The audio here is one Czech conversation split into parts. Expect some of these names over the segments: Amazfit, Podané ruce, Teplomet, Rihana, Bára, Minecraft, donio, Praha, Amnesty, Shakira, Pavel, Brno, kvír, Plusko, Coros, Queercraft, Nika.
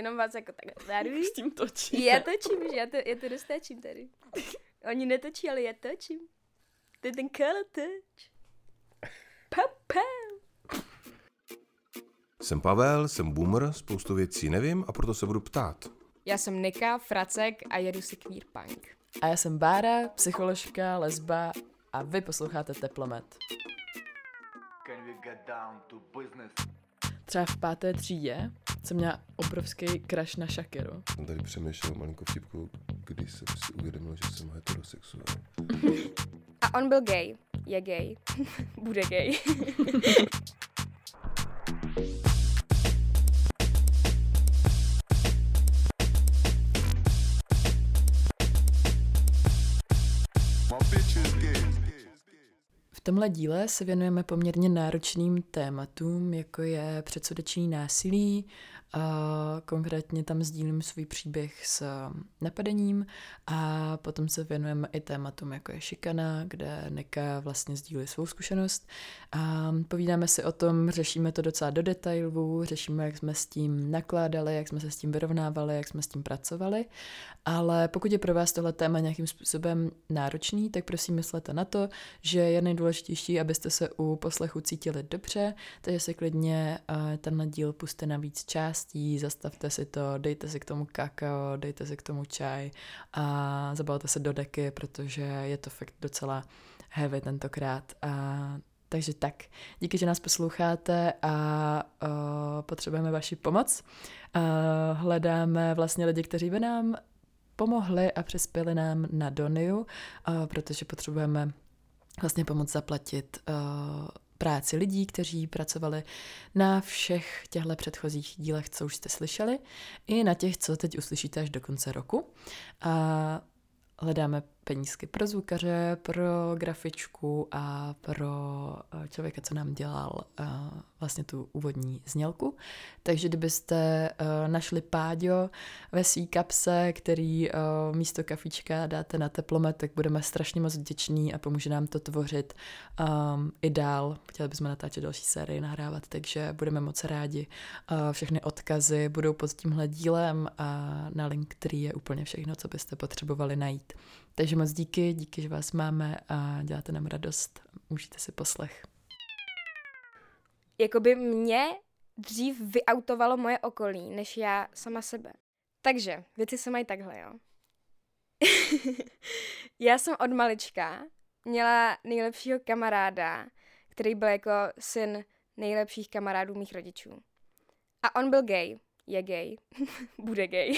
Jenom vás jako tak záruji. S tím točí. Já točím, že já to dostačím tady. Oni netočí, ale já točím. To je ten kolotoč. Pavel. Jsem Pavel, jsem boomer, spoustu věcí nevím a proto se budu ptát. Já jsem Nika, fracek a jedu si kvír-punk. A já jsem Bára, psycholožka, lesba a vy posloucháte Teplomet. Can we get down to business? Třeba v 5. třídě jsem měla obrovský crush na Shakiru. Jsem tady přemýšlel malinko vtipku, když jsem si uvědomil, že jsem heterosexuál. A on byl gay. Je gay. Bude gay. V tomhle díle se věnujeme poměrně náročným tématům, jako je předsudečné násilí, a konkrétně tam sdílím svůj příběh s napadením a potom se věnujeme i tématům, jako je šikana, kde Nika vlastně sdílí svou zkušenost. A povídáme si o tom, řešíme to docela do detailů, řešíme, jak jsme s tím nakládali, jak jsme se s tím vyrovnávali, jak jsme s tím pracovali. Ale pokud je pro vás tohle téma nějakým způsobem náročný, tak prosím myslete na to, že je nejdůležitější, abyste se u poslechu cítili dobře, takže si klidně tenhle díl puste na víc část. Zastavte si to, dejte si k tomu kakao, dejte si k tomu čaj a zabalte se do deky, protože je to fakt docela heavy tentokrát. Takže tak, díky, že nás posloucháte a potřebujeme vaši pomoc. Hledáme vlastně lidi, kteří by nám pomohli a přispěli nám na Doniu, protože potřebujeme vlastně pomoc zaplatit práci lidí, kteří pracovali na všech těchto předchozích dílech, co už jste slyšeli, i na těch, co teď uslyšíte až do konce roku. A hledáme penízky pro zvukaře, pro grafičku a pro člověka, co nám dělal vlastně tu úvodní znělku. Takže kdybyste našli Páďo ve svý kapse, který místo kafička dáte na Teplomet, tak budeme strašně moc vděční a pomůže nám to tvořit i dál. Chtěli bychom natáčet další série, nahrávat, takže budeme moc rádi. Všechny odkazy budou pod tímhle dílem a na Linktree je úplně všechno, co byste potřebovali najít. Takže moc díky, že vás máme a děláte nám radost. Můžete si poslech. Jakoby mě dřív vyautovalo moje okolí, než já sama sebe. Takže, věci se mají takhle, jo. Já jsem od malička měla nejlepšího kamaráda, který byl jako syn nejlepších kamarádů mých rodičů. A on byl gay. Je gay. Bude gay.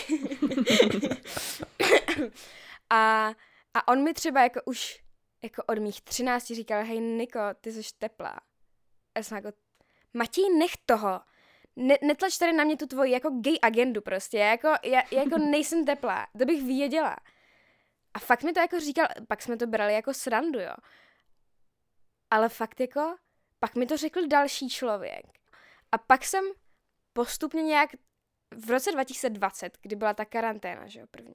A on mi třeba jako už jako od mých 13 říkal, hej Niko, ty jsi teplá. A já jsem jako, Matěj, nech toho. Netlač tady na mě tu tvoji jako gay agendu prostě. Já jako nejsem teplá. To bych věděla. A fakt mi to jako říkal, pak jsme to brali jako srandu, jo. Ale fakt jako, pak mi to řekl další člověk. A pak jsem postupně nějak v roce 2020, kdy byla ta karanténa, že jo, první.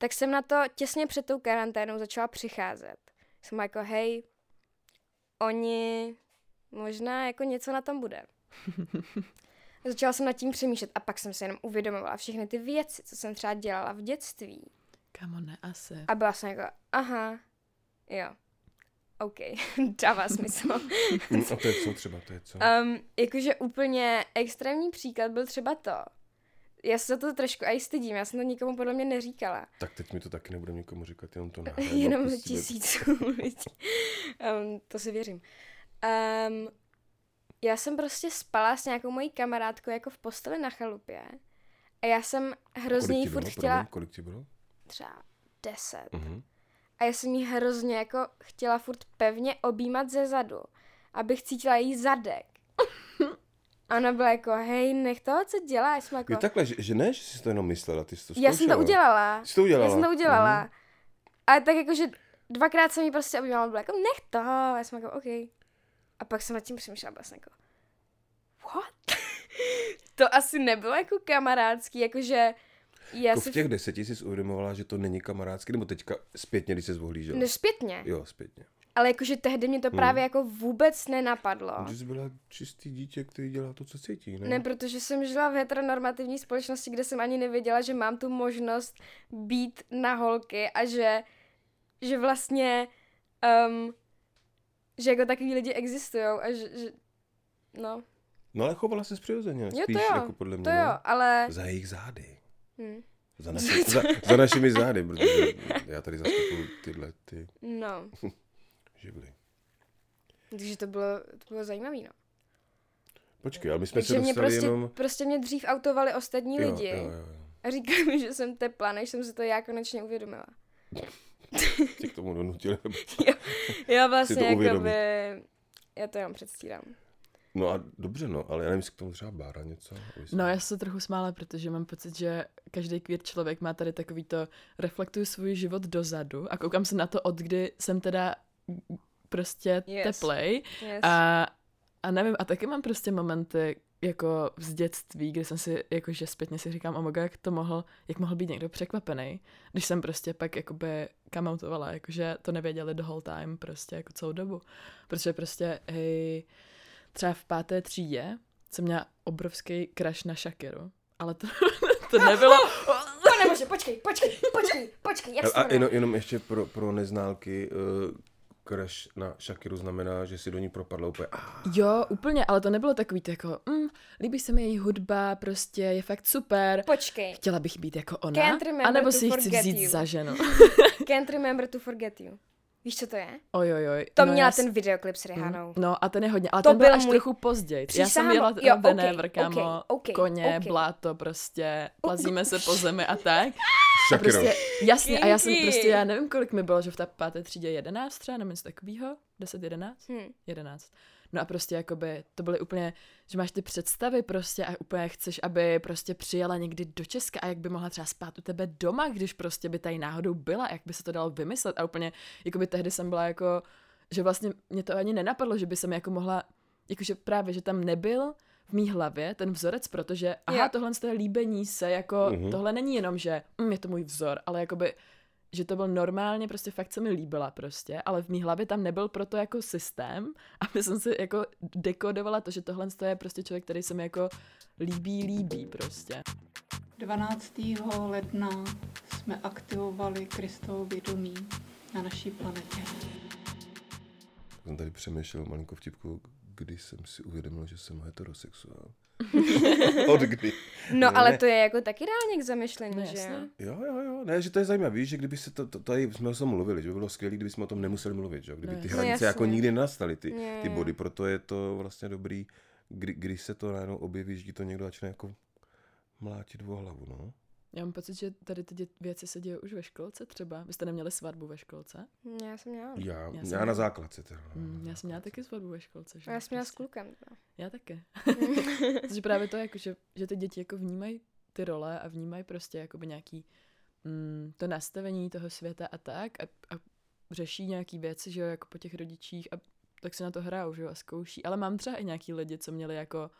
Tak jsem na to těsně před tou karanténou začala přicházet. Jsem jako, hej, oni, možná jako něco na tom bude. Začala jsem nad tím přemýšlet a pak jsem si jenom uvědomovala všechny ty věci, co jsem třeba dělala v dětství. Kamo, ne asi. A byla jsem jako, aha, jo, OK, dává smysl. A to je co třeba, to je co? Jakože úplně extrémní příklad byl třeba to, já se za to trošku aj stydím, já jsem to nikomu podle mě neříkala. Tak teď mi to taky nebudem nikomu říkat, jenom to nahrávám. Jenom tisícům lidí. To si věřím. Já jsem prostě spala s nějakou mojí kamarádkou jako v posteli na chalupě a já jsem hrozně jí furt chtěla... Kolik ti bylo? Třeba 10. Uh-huh. A já jsem jí hrozně jako chtěla furt pevně objímat ze zadu, abych cítila její zadek. A ona byla jako, hej, nech toho, co děláš. Jsem jako... Jo takhle, že ne, že jsi to jenom myslela, ty jsi to zkoušela. Já jsem to udělala. Mm. A tak jako, že 2krát jsem jí prostě objímala, byla jako, nech toho. Já jsem jako, OK. A pak jsem nad tím přemýšlela, byla jsem jako, what? To asi nebylo jako kamarádský, jakože... Jako v těch 10 jsi uvědomovala, že to není kamarádský, nebo teďka zpětně, když se zvohlížela? No, zpětně. Jo, zpětně. Ale jakože tehdy mě to právě jako vůbec nenapadlo. Když jsi byla čistý dítě, který dělá to, co cítí, ne? Ne, protože jsem žila v heteronormativní společnosti, kde jsem ani nevěděla, že mám tu možnost být na holky a že vlastně, že jako takový lidi existujou a že no. No ale chovala se přirozeně, spíš jo, jako podle mě. To jo, ale... Za jejich zády. Za našimi zády, protože já tady zastupuju tyhle ty... No. Živly. Takže to bylo zajímavý, no. Počkej, ale my jsme se dostali jenom... Prostě mě dřív autovali ostatní lidi. Jo. A říkali mi, že jsem tepla, než jsem si to já konečně uvědomila. Tě k tomu donutili. Jo, vlastně jakoby... Já to jenom předstírám. No a dobře, no, ale já nevím, jestli k tomu třeba Bára něco. No, já se trochu smála, protože mám pocit, že každý queer člověk má tady takový to, reflektuju svůj život dozadu a koukám se na to, od kdy jsem teda prostě teplej. Yes. A nevím, a taky mám prostě momenty jako z dětství, kdy jsem si jakože zpětně si říkám, omoga, jak mohl být někdo překvapený, když jsem prostě pak jakoby comoutovala, jakože to nevěděli the whole time, prostě jako celou dobu. Protože prostě, hej, třeba v 5. třídě jsem měla obrovský crush na Shakiru, ale to nebylo... To nemůže, počkej, jak se to jmenuje? A jenom ještě pro neználky, crush na Shakiru znamená, že si do ní propadla úplně... Jo, úplně, ale to nebylo takový jako, líbí se mi její hudba, prostě je fakt super. Počkej. Chtěla bych být jako ona, anebo si ji chci vzít za ženu. Can't remember to forget you. Víš, co to je? Ojojoj. To no měla ten videoklip s Rihanou. No a ten je hodně, ale to ten byl až trochu později. Já jsem jela Benévr, kámo, koně, bláto, prostě plazíme se po zemi a tak. A prostě, jasně, a já jsem prostě, já nevím, kolik mi bylo, že v té 5. třídě 11 třeba, nebo něco takovýho, 10, 11? 11. No a prostě jakoby, to byly úplně, že máš ty představy prostě a úplně chceš, aby prostě přijela někdy do Česka a jak by mohla třeba spát u tebe doma, když prostě by tady náhodou byla, jak by se to dalo vymyslet a úplně, jakoby tehdy jsem byla jako, že vlastně mě to ani nenapadlo, že by jsem jako mohla, jakože právě, že tam nebyl v mý hlavě ten vzorec, protože tohle z toho líbení se jako, tohle není jenom, že je to můj vzor, ale jakoby, že to bylo normálně, prostě fakt se mi líbila prostě, ale v mý hlavě tam nebyl proto jako systém, aby jsem si jako dekodovala to, že tohle je prostě člověk, který se mi jako líbí prostě. 12. ledna jsme aktivovali Kristovo vědomí na naší planetě. Jsem tady přemýšlel malinko vtipku, kdy jsem si uvědomil, že jsem heterosexuál. Od kdy? No, ne, ale to je jako taky ráněk zamyšlení, no, že jo? Jo, ne, že to je zajímavé, že kdyby se to tady jsme o tom mluvili, že by bylo skvělé, kdyby jsme o tom nemuseli mluvit, že? Kdyby ty hranice jako nikdy nenastaly, ty body, proto je to vlastně dobrý, když se to najednou objeví, že to někdo začne jako mlátit o hlavu, no. Já mám pocit, že tady ty věci se dějí už ve školce třeba. Vy jste neměli svatbu ve školce? Já jsem měla. Já na základce teda. Já jsem měla taky svatbu ve školce. Že? Já jsem měla s klukem. No. Já taky. Takže právě to, jako, že ty děti jako vnímají ty role a vnímají prostě jakoby nějaký to nastavení toho světa a tak a řeší nějaký věci, že jo, jako po těch rodičích a tak se na to hrajou, že jo, a zkouší. Ale mám třeba i nějaký lidi, co měli jako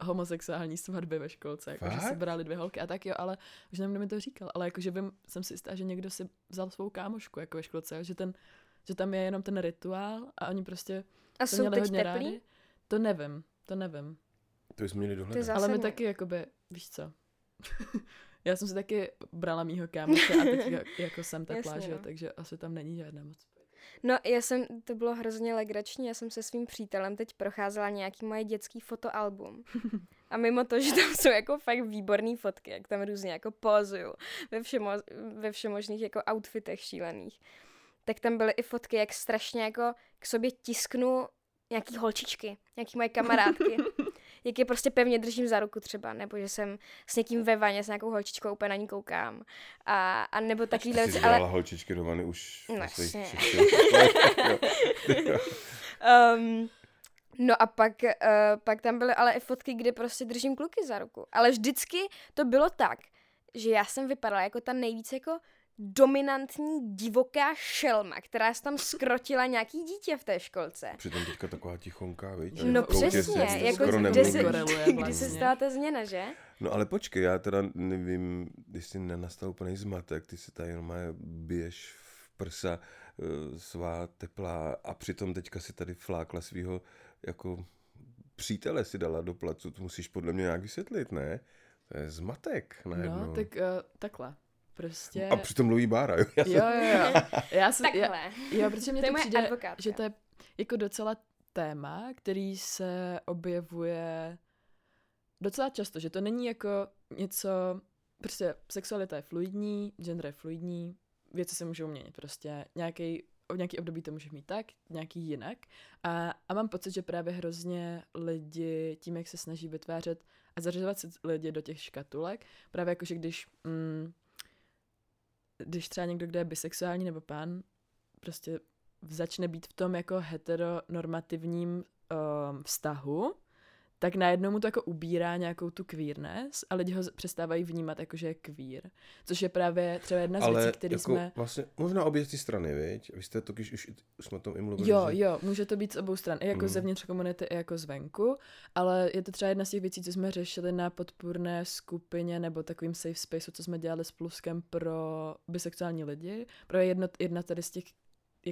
homosexuální svatby ve školce, jakože si brali 2 holky a tak jo, ale už nevím, kdo mi to říkal, ale jakože jsem si jistá, že někdo si vzal svou kámošku jako ve školce, že tam je jenom ten rituál a oni prostě a to měli hodně rádi. To nevím. To jsme měli dohledat. Ale my taky jakoby, víš co, já jsem si taky brala mýho kámoše a teď jako jsem teplá, že jo, takže asi tam není žádná moc. No, to bylo hrozně legrační, já jsem se svým přítelem teď procházela nějaký moje dětský fotoalbum. A mimo to, že tam jsou jako fakt výborný fotky, jak tam různě jako pózuju ve všemožných jako outfitech šílených, tak tam byly i fotky, jak strašně jako k sobě tisknu nějaký holčičky, nějaký moje kamarádky. Jak je prostě pevně držím za ruku třeba, nebo že jsem s někým ve vaně, s nějakou holčičkou, úplně na ní koukám. A nebo takovýhle věci, ale... holčičky do vany už... No, jasně. No a pak tam byly ale i fotky, kde prostě držím kluky za ruku. Ale vždycky to bylo tak, že já jsem vypadala jako ta nejvíc jako dominantní divoká šelma, která se tam skrotila nějaký dítě v té školce. Přitom teďka taková tichonká, viď? No přesně, se, jako kdy se stala ta změna, že? No ale počkej, já teda nevím, jestli nenastal úplný zmatek, ty si tady jenom běž v prsa svá teplá a přitom teďka si tady flákla svýho jako přítele si dala do placu, to musíš podle mě nějak vysvětlit, ne? To je zmatek najednou. No, tak takhle. Prostě... A přitom mluví Bára, jo? Jo. Já, protože mě to přijde, advokátka. Že to je jako docela téma, který se objevuje docela často, že to není jako něco, prostě sexualita je fluidní, gender je fluidní, věci se můžou měnit prostě, nějaký období to může mít tak, nějaký jinak a mám pocit, že právě hrozně lidi tím, jak se snaží vytvářet a zařazovat se lidi do těch škatulek, právě jakože když třeba někdo, kdo je bisexuální nebo pan, prostě začne být v tom jako heteronormativním vztahu, tak najednou mu to jako ubírá nějakou tu queerness a lidi ho přestávají vnímat jako, že je queer. Což je právě třeba jedna z věcí, které jako jsme... vlastně možná obě ty strany, viď? Vy jste to, když už jsme o tom i mluvili. Jo, může to být z obou stran. I jako zevnitř komunity, i jako zvenku. Ale je to třeba jedna z těch věcí, co jsme řešili na podpůrné skupině nebo takovým safe spaceu, co jsme dělali s Pluskem pro bisexuální lidi. Právě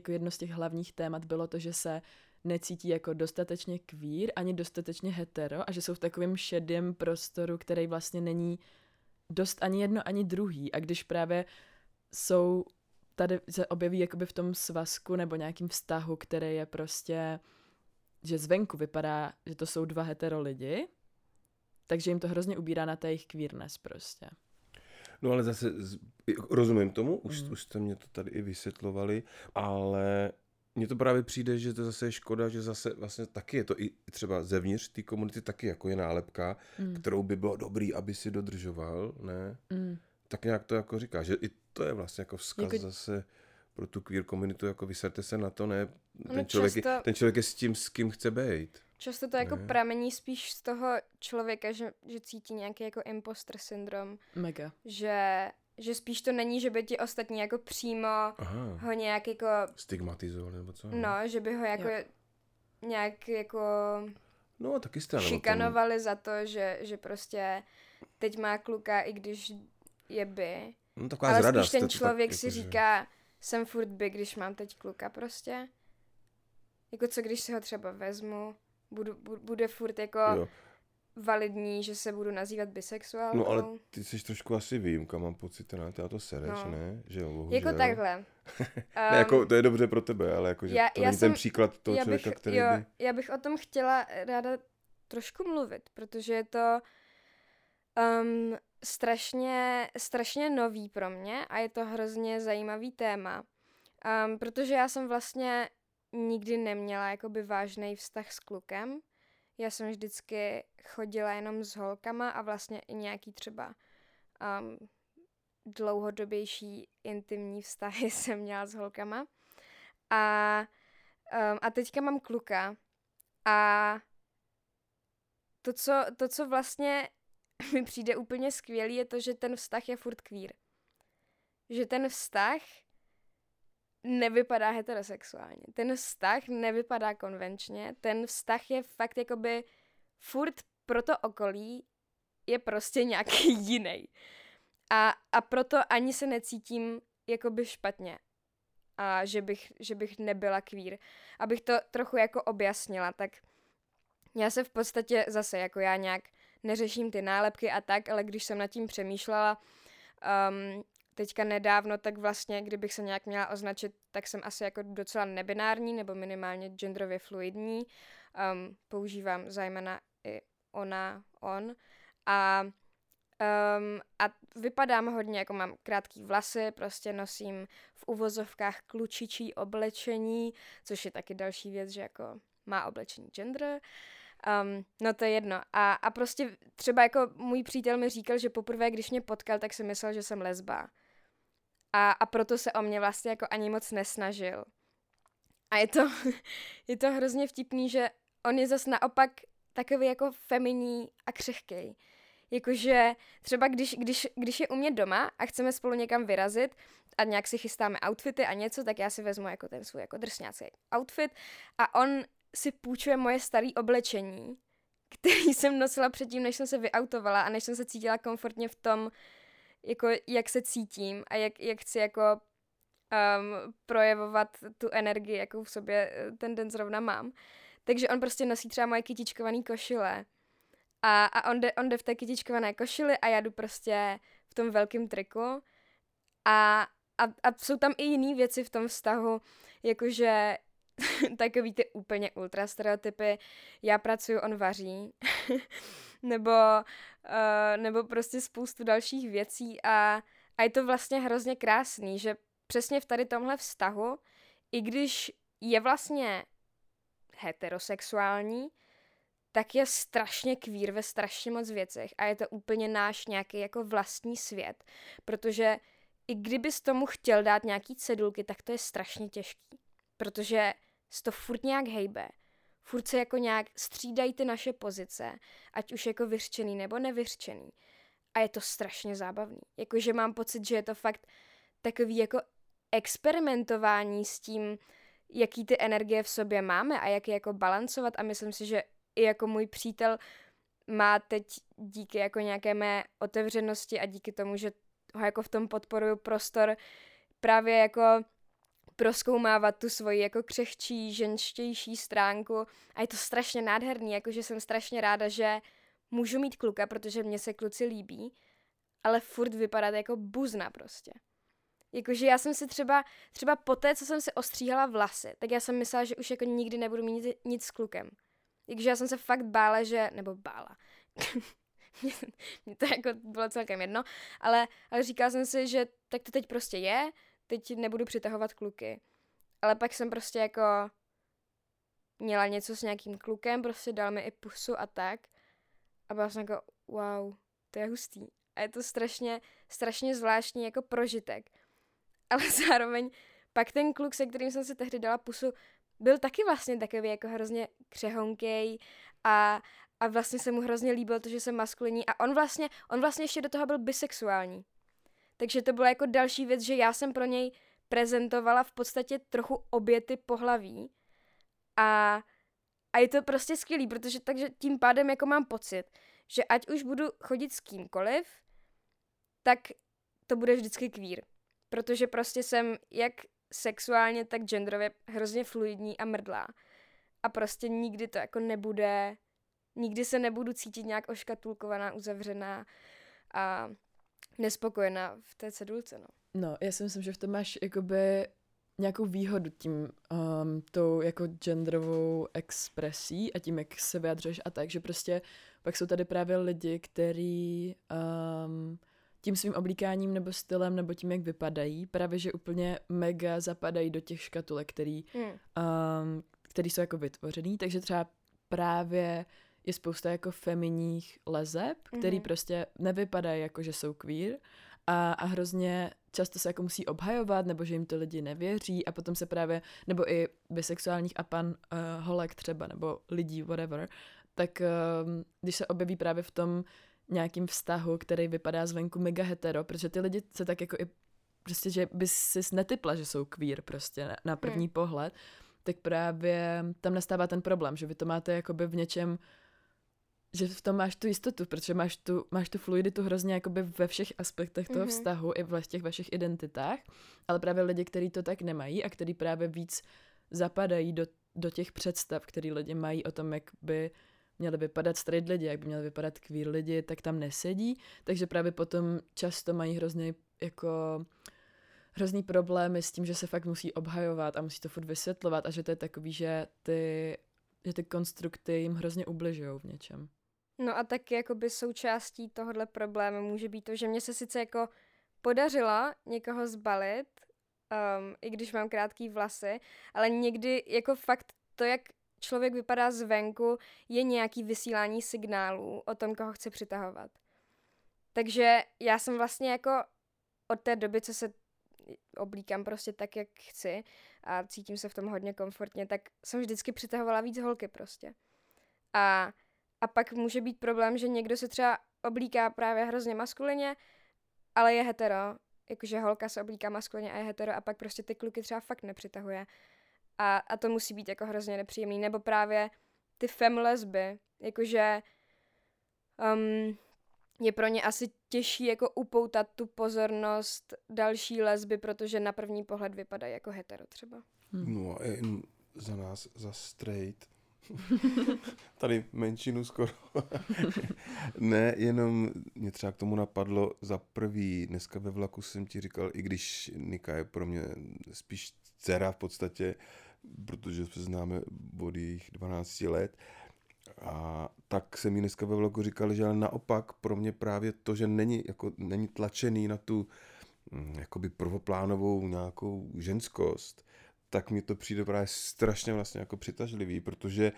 jedno z těch hlavních témat bylo to, že se necítí jako dostatečně queer, ani dostatečně hetero a že jsou v takovém šedém prostoru, který vlastně není dost ani jedno, ani druhý. A když právě jsou, tady se objeví jakoby v tom svazku nebo nějakým vztahu, který je prostě, že zvenku vypadá, že to jsou dva hetero lidi, takže jim to hrozně ubírá na té jejich queerness prostě. No ale zase rozumím tomu, už jste mě to tady i vysvětlovali, ale... Mně to právě přijde, že to zase je škoda, že zase vlastně taky je to i třeba zevnitř té komunity taky jako je nálepka, kterou by bylo dobrý, aby si dodržoval, ne? Tak nějak to jako říká, že i to je vlastně jako vzkaz zase pro tu queer komunitu, jako vyserte se na to, ne? Ten člověk je s tím, s kým chce být. Často to jako pramení spíš z toho člověka, že cítí nějaký jako imposter syndrom. Mega. Že spíš to není, že by ti ostatní jako přímo ho nějak jako... stigmatizovali nebo co? No, že by ho jako nějak jako... No, taky šikanovali za to, že prostě teď má kluka, i když je bi. No, taková ale zrada. Ale spíš ten člověk tak, si jako, říká, že... jsem furt bi, když mám teď kluka prostě. Jako co, když si ho třeba vezmu, bude furt jako... Jo. validní, že se budu nazývat bisexuálkou. No ale ty jsi trošku asi výjimka, mám pocit, ne? Ty já to sereš, ne? Že jo, bohužel. Jako takhle. Ne, jako, to je dobře pro tebe, ale jako, že to není ten příklad toho člověka, který by... Já bych o tom chtěla ráda trošku mluvit, protože je to strašně nový pro mě a je to hrozně zajímavý téma. Protože já jsem vlastně nikdy neměla jakoby vážnej vztah s klukem. Já jsem vždycky chodila jenom s holkama a vlastně i nějaký třeba dlouhodobější intimní vztahy jsem měla s holkama. A teďka mám kluka. A to, co vlastně mi přijde úplně skvělý, je to, že ten vztah je furt queer. Že ten vztah nevypadá heterosexuálně. Ten vztah nevypadá konvenčně. Ten vztah je fakt jakoby furt pro to okolí je prostě nějaký jiný. A proto ani se necítím jakoby špatně. A že bych nebyla queer. Abych to trochu jako objasnila, tak já se v podstatě zase jako já nějak neřeším ty nálepky a tak, ale když jsem nad tím přemýšlela, teďka nedávno, tak vlastně, kdybych se nějak měla označit, tak jsem asi jako docela nebinární nebo minimálně genderově fluidní. Používám zejména i ona, on. A vypadám hodně, jako mám krátký vlasy, prostě nosím v uvozovkách klučičí oblečení, což je taky další věc, že jako má oblečení gender. No to je jedno. A prostě třeba jako můj přítel mi říkal, že poprvé, když mě potkal, tak si myslel, že jsem lesba. A proto se o mě vlastně jako ani moc nesnažil. A je to hrozně vtipný, že on je zas naopak takový jako feminní a křehkej. Jakože třeba když je u mě doma a chceme spolu někam vyrazit a nějak si chystáme outfity a něco, tak já si vezmu jako ten svůj jako drsňácký outfit a on si půjčuje moje starý oblečení, který jsem nosila předtím, než jsem se vyautovala a než jsem se cítila komfortně v tom, jako jak se cítím a jak chci jako projevovat tu energii, jakou v sobě ten den zrovna mám. Takže on prostě nosí třeba moje kytičkované košile. A on jde v té kytičkované košili a já jdu prostě v tom velkém triku. A jsou tam i jiné věci v tom vztahu, jakože takový ty úplně ultra stereotypy. Já pracuju, on vaří. nebo prostě spoustu dalších věcí. A je to vlastně hrozně krásný, že přesně v tady tomhle vztahu, i když je vlastně heterosexuální, tak je strašně queer ve strašně moc věcech a je to úplně náš nějaký jako vlastní svět, protože i kdybys tomu chtěl dát nějaký cedulky, tak to je strašně těžký, protože se to furt nějak hejbe, furt se jako nějak střídají ty naše pozice, ať už jako vyřčený nebo nevyřčený a je to strašně zábavný, jakože mám pocit, že je to fakt takový jako experimentování s tím, jaký ty energie v sobě máme a jak je jako balancovat a myslím si, že i jako můj přítel má teď díky jako nějaké mé otevřenosti a díky tomu, že ho jako v tom podporuju prostor právě jako prozkoumávat tu svoji jako křehčí, ženštější stránku a je to strašně nádherný, jakože jsem strašně ráda, že můžu mít kluka, protože mě se kluci líbí, ale furt vypadat jako buzna prostě. Jakože já jsem si třeba poté, co jsem si ostříhala vlasy, tak já jsem myslela, že už jako nikdy nebudu mít nic s klukem. Takže já jsem se fakt bála, že... Nebo bála. Mně to jako bylo celkem jedno. Ale říkala jsem si, že tak to teď prostě je, teď nebudu přitahovat kluky. Ale pak jsem prostě jako měla něco s nějakým klukem, prostě dal mi i pusu a tak. A byla jsem jako, wow, to je hustý. A je to strašně, strašně zvláštní jako prožitek. Ale zároveň pak ten kluk, se kterým jsem si tehdy dala pusu, byl taky vlastně takový jako hrozně křehonkej a vlastně se mu hrozně líbilo to, že jsem maskulinní a on vlastně ještě do toho byl bisexuální. Takže to byla jako další věc, že já jsem pro něj prezentovala v podstatě trochu obě ty pohlaví a je to prostě skvělý, protože takže tím pádem jako mám pocit, že ať už budu chodit s kýmkoliv, tak to bude vždycky kvír. Protože prostě jsem jak sexuálně, tak genderově hrozně fluidní a mrdlá. A prostě nikdy to jako nebude, nikdy se nebudu cítit nějak oškatulkovaná, uzavřená a nespokojená v té cedulce, no. No, já si myslím, že v tom máš jakoby nějakou výhodu tím, tou jako genderovou expresí a tím, jak se vyjadřuješ a tak, že prostě pak jsou tady právě lidi, který... tím svým oblíkáním nebo stylem nebo tím, jak vypadají, právě že úplně mega zapadají do těch škatulek, který jsou jako vytvořený. Takže třeba právě je spousta jako feminních leseb, který prostě nevypadají jako, že jsou queer a hrozně často se jako musí obhajovat, nebo že jim to lidi nevěří a potom se právě, nebo i bisexuálních a holek třeba, nebo lidí, whatever, tak když se objeví právě v tom nějakým vztahu, který vypadá zvenku mega hetero, protože ty lidi se tak jako i prostě, že bys si netypla, že jsou queer prostě na první pohled, tak právě tam nastává ten problém, že vy to máte jakoby v něčem, že v tom máš tu jistotu, protože máš tu fluiditu hrozně jakoby ve všech aspektech toho vztahu i v těch vašich identitách, ale právě lidi, kteří to tak nemají a kteří právě víc zapadají do těch představ, který lidi mají o tom, jak by měly vypadat straight lidi, jak by měly vypadat queer lidi, tak tam nesedí, takže právě potom často mají hrozný problémy s tím, že se fakt musí obhajovat a musí to furt vysvětlovat a že to je takový, že ty konstrukty jim hrozně ubližujou v něčem. No a taky jakoby součástí tohohle problému může být to, že mě se sice jako podařilo někoho zbalit, i když mám krátký vlasy, ale někdy jako fakt to, jak člověk vypadá zvenku, je nějaký vysílání signálů o tom, koho chce přitahovat. Takže já jsem vlastně jako od té doby, co se oblíkám prostě tak, jak chci a cítím se v tom hodně komfortně, tak jsem vždycky přitahovala víc holky prostě. A pak může být problém, že někdo se třeba oblíká právě hrozně maskulině, ale je hetero. Jakože holka se oblíká maskulině a je hetero a pak prostě ty kluky třeba fakt nepřitahuje. A to musí být jako hrozně nepříjemný. Nebo právě ty femlesby, jakože je pro ně asi těžší jako upoutat tu pozornost další lesby, protože na první pohled vypadají jako hetero třeba. No a za nás, za straight, tady menšinu skoro. Ne, jenom mě třeba k tomu napadlo za prvý, dneska ve vlaku jsem ti říkal, i když Nika je pro mě spíš dcera v podstatě, protože se známe od jejich 12 let, a tak jsem jí dneska ve vlogu říkal, že ale naopak pro mě právě to, že není tlačený na tu jakoby prvoplánovou nějakou ženskost, tak mi to přijde právě strašně vlastně jako přitažlivý, protože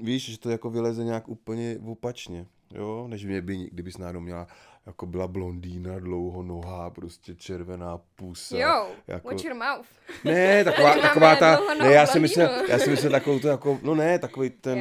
víš, že to jako vyleze nějak úplně opačně, jo, než mě by, kdybys náhodou měla, jako byla blondýna, dlouhonohá, prostě červená pusa. Jo, jako... watch your mouth. Ne, taková ta, ne, já si myslím takovou to jako, no ne, takový ten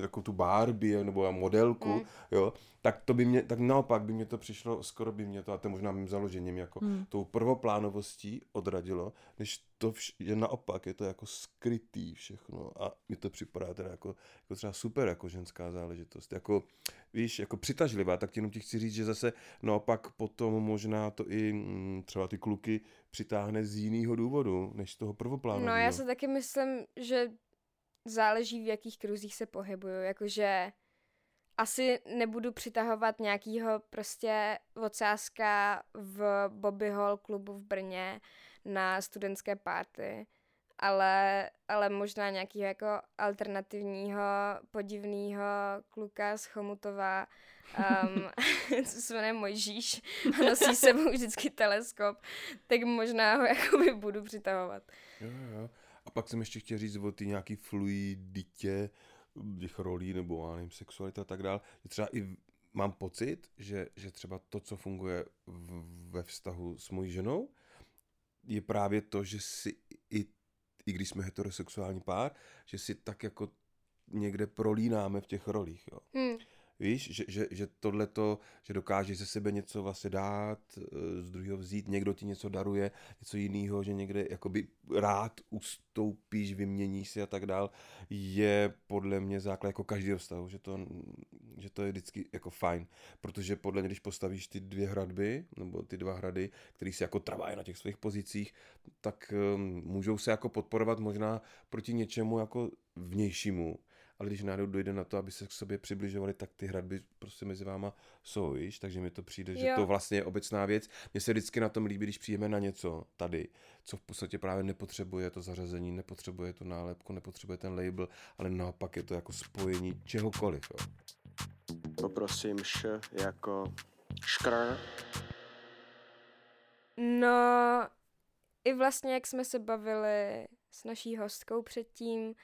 jako tu Barbie, nebo modelku, jo, tak to by mě, tak naopak by mě to přišlo, skoro by mě to, a to možná mým založením, jako tou prvoplánovostí odradilo, než to, že naopak je to jako skrytý všechno a mi to připadá teda jako třeba super jako ženská záležitost, jako víš, jako přitažlivá, tak jenom ti chci říct, že zase naopak potom možná to i třeba ty kluky přitáhne z jiného důvodu, než z toho prvoplánového. No já se taky myslím, že záleží v jakých kruzích se pohybuju, jakože asi nebudu přitahovat nějakýho prostě ocáska v Bobby Hall klubu v Brně na studentské party, ale možná nějakýho jako alternativního, podivného kluka z Chomutova, co se jmenuje Mojžíš a nosí s sebou vždycky teleskop, tak možná ho jakoby budu přitahovat. Jo. A pak jsem ještě chtěl říct o ty nějaký fluiditě, těch rolí nebo já nevím, sexualita a tak dál. Třeba i mám pocit, že třeba to, co funguje ve vztahu s mojí ženou, je právě to, že si i když jsme heterosexuální pár, že si tak jako někde prolínáme v těch rolích, jo. Víš, že tohleto, že dokážeš ze sebe něco vlastně dát, z druhého vzít, někdo ti něco daruje, něco jiného, že někde jakoby rád ustoupíš, vyměníš si a tak dál, je podle mě základ jako každého vztahu, že to je vždycky jako fajn, protože podle mě, když postavíš ty dvě hradby, nebo ty dva hrady, který si jako trvají na těch svých pozicích, tak můžou se jako podporovat možná proti něčemu jako vnějšímu. Ale když náhodou dojde na to, aby se k sobě přibližovali, tak ty hradby prostě mezi váma jsou, víš? Takže mi to přijde, že to vlastně je obecná věc. Mně se vždycky na tom líbí, když přijdeme na něco tady, co v podstatě právě nepotřebuje to zařazení, nepotřebuje tu nálepku, nepotřebuje ten label, ale naopak je to jako spojení čehokoliv. Jo. Poprosím š jako škr. No i vlastně, jak jsme se bavili s naší hostkou předtím,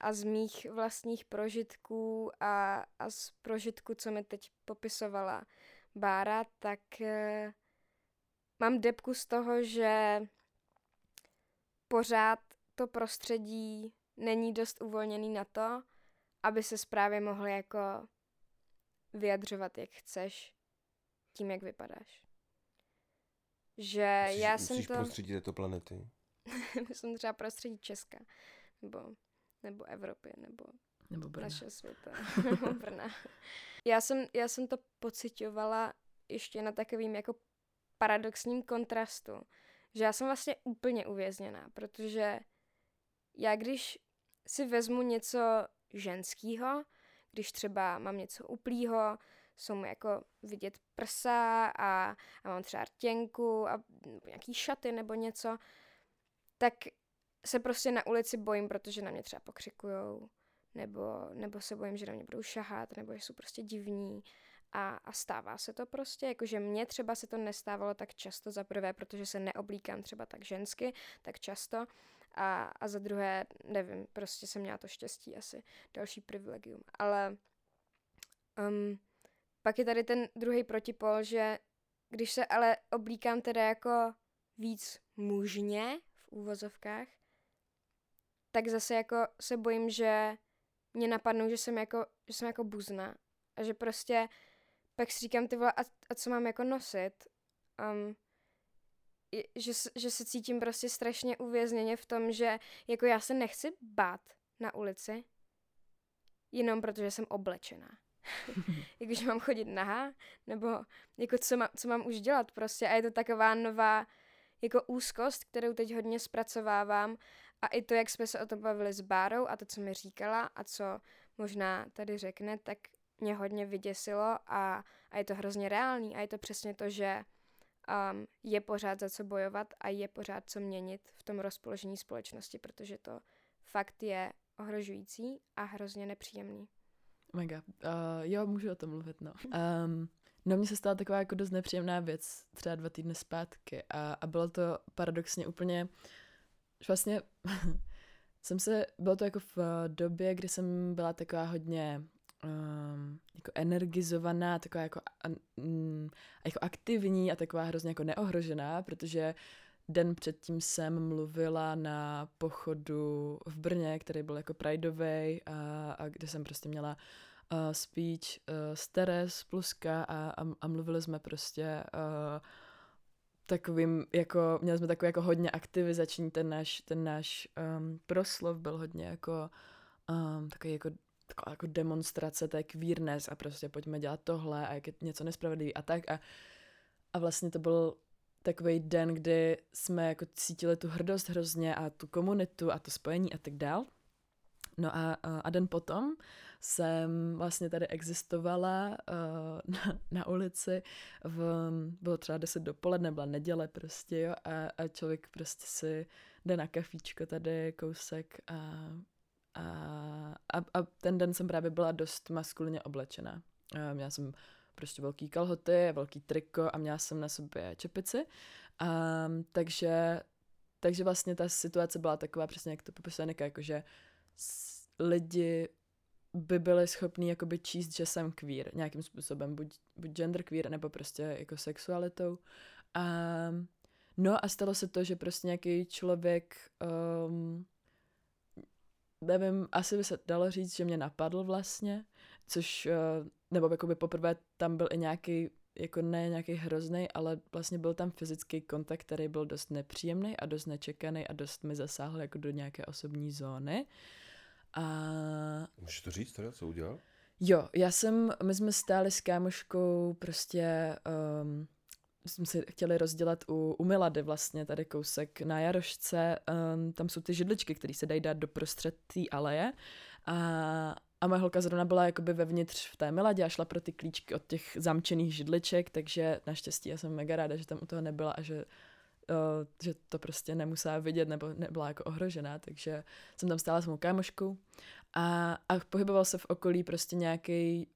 a z mých vlastních prožitků a z prožitku, co mi teď popisovala Bára, tak mám depku z toho, že pořád to prostředí není dost uvolněný na to, aby se právě mohly jako vyjadřovat, jak chceš, tím, jak vypadáš. Že myslíš, já jsem to... prostředí této planety? Myslím třeba prostředí Česka, nebo Evropy, nebo našeho světa, nebo Brna. Já jsem to pociťovala ještě na takovým jako paradoxním kontrastu, že já jsem vlastně úplně uvězněná, protože já když si vezmu něco ženskýho, když třeba mám něco uplýho, jsou mi jako vidět prsa a mám třeba rtěnku a nějaký šaty nebo něco, tak se prostě na ulici bojím, protože na mě třeba pokřikujou, nebo se bojím, že na mě budou šahat, nebo že jsou prostě divní a stává se to prostě, jakože mně třeba se to nestávalo tak často za prvé, protože se neoblíkám třeba tak žensky, tak často a za druhé, nevím, prostě jsem měla to štěstí, asi další privilegium, ale pak je tady ten druhý protipol, že když se ale oblíkám teda jako víc mužně, v úvozovkách, tak zase jako se bojím, že mě napadnou, že jsem jako buzna. A že prostě pak si říkám, ty vole, a co mám jako nosit? Že se cítím prostě strašně uvězněně v tom, že jako já se nechci bát na ulici, jenom protože jsem oblečená. Jakože mám chodit nahá, nebo jako co mám už dělat prostě. A je to taková nová jako úzkost, kterou teď hodně zpracovávám. A i to, jak jsme se o tom bavili s Bárou a to, co mi říkala a co možná tady řekne, tak mě hodně vyděsilo a je to hrozně reálný. A je to přesně to, že je pořád za co bojovat a je pořád co měnit v tom rozpoložení společnosti, protože to fakt je ohrožující a hrozně nepříjemný. Mega. Jo, můžu o tom mluvit, no. No mně se stala taková jako dost nepříjemná věc třeba 2 týdny zpátky a bylo to paradoxně úplně, vlastně bylo to jako v době, kdy jsem byla taková hodně jako energizovaná, taková jako aktivní a taková hrozně jako neohrožená, protože den předtím jsem mluvila na pochodu v Brně, který byl jako prideovej a kde jsem prostě měla speech z Teres, Pluska a mluvili jsme prostě takovým, jako měli jsme takový jako hodně aktivizační, ten náš proslov byl hodně jako takový jako taková jako demonstrace té queerness a prostě pojďme dělat tohle a jak je něco nespravedlivý a tak a vlastně to byl takový den, kdy jsme jako cítili tu hrdost hrozně a tu komunitu a to spojení a tak dál. No a den potom jsem vlastně tady existovala na ulici, bylo třeba 10 dopoledne, byla neděle prostě, jo, a člověk prostě si jde na kafíčko tady kousek a ten den jsem právě byla dost maskulinně oblečená. Měla jsem prostě velký kalhoty, velký triko a měla jsem na sobě čepici. Takže vlastně ta situace byla taková, přesně jak to popisuje Nika, jakože lidi by byli schopní jakoby číst, že jsem queer nějakým způsobem, buď gender queer, nebo prostě jako sexualitou. No a stalo se to, že prostě nějaký člověk... nevím, asi by se dalo říct, že mě napadl vlastně, což, nebo jakoby poprvé tam byl i nějaký, jako ne nějaký hroznej, ale vlastně byl tam fyzický kontakt, který byl dost nepříjemný a dost nečekaný a dost mi zasáhl jako do nějaké osobní zóny. Můžeš to říct teda, co udělal? Jo, my jsme stáli s kámoškou prostě... jsme si chtěli rozdělat u Milady vlastně tady kousek na Jarošce, tam jsou ty židličky, které se dají dát do prostřed té aleje a moje holka zrovna byla jakoby vevnitř v té Miladě a šla pro ty klíčky od těch zamčených židliček, takže naštěstí já jsem mega ráda, že tam u toho nebyla a že to prostě nemusela vidět nebo nebyla jako ohrožená, takže jsem tam stála s mou kámoškou a pohyboval se v okolí prostě nějaký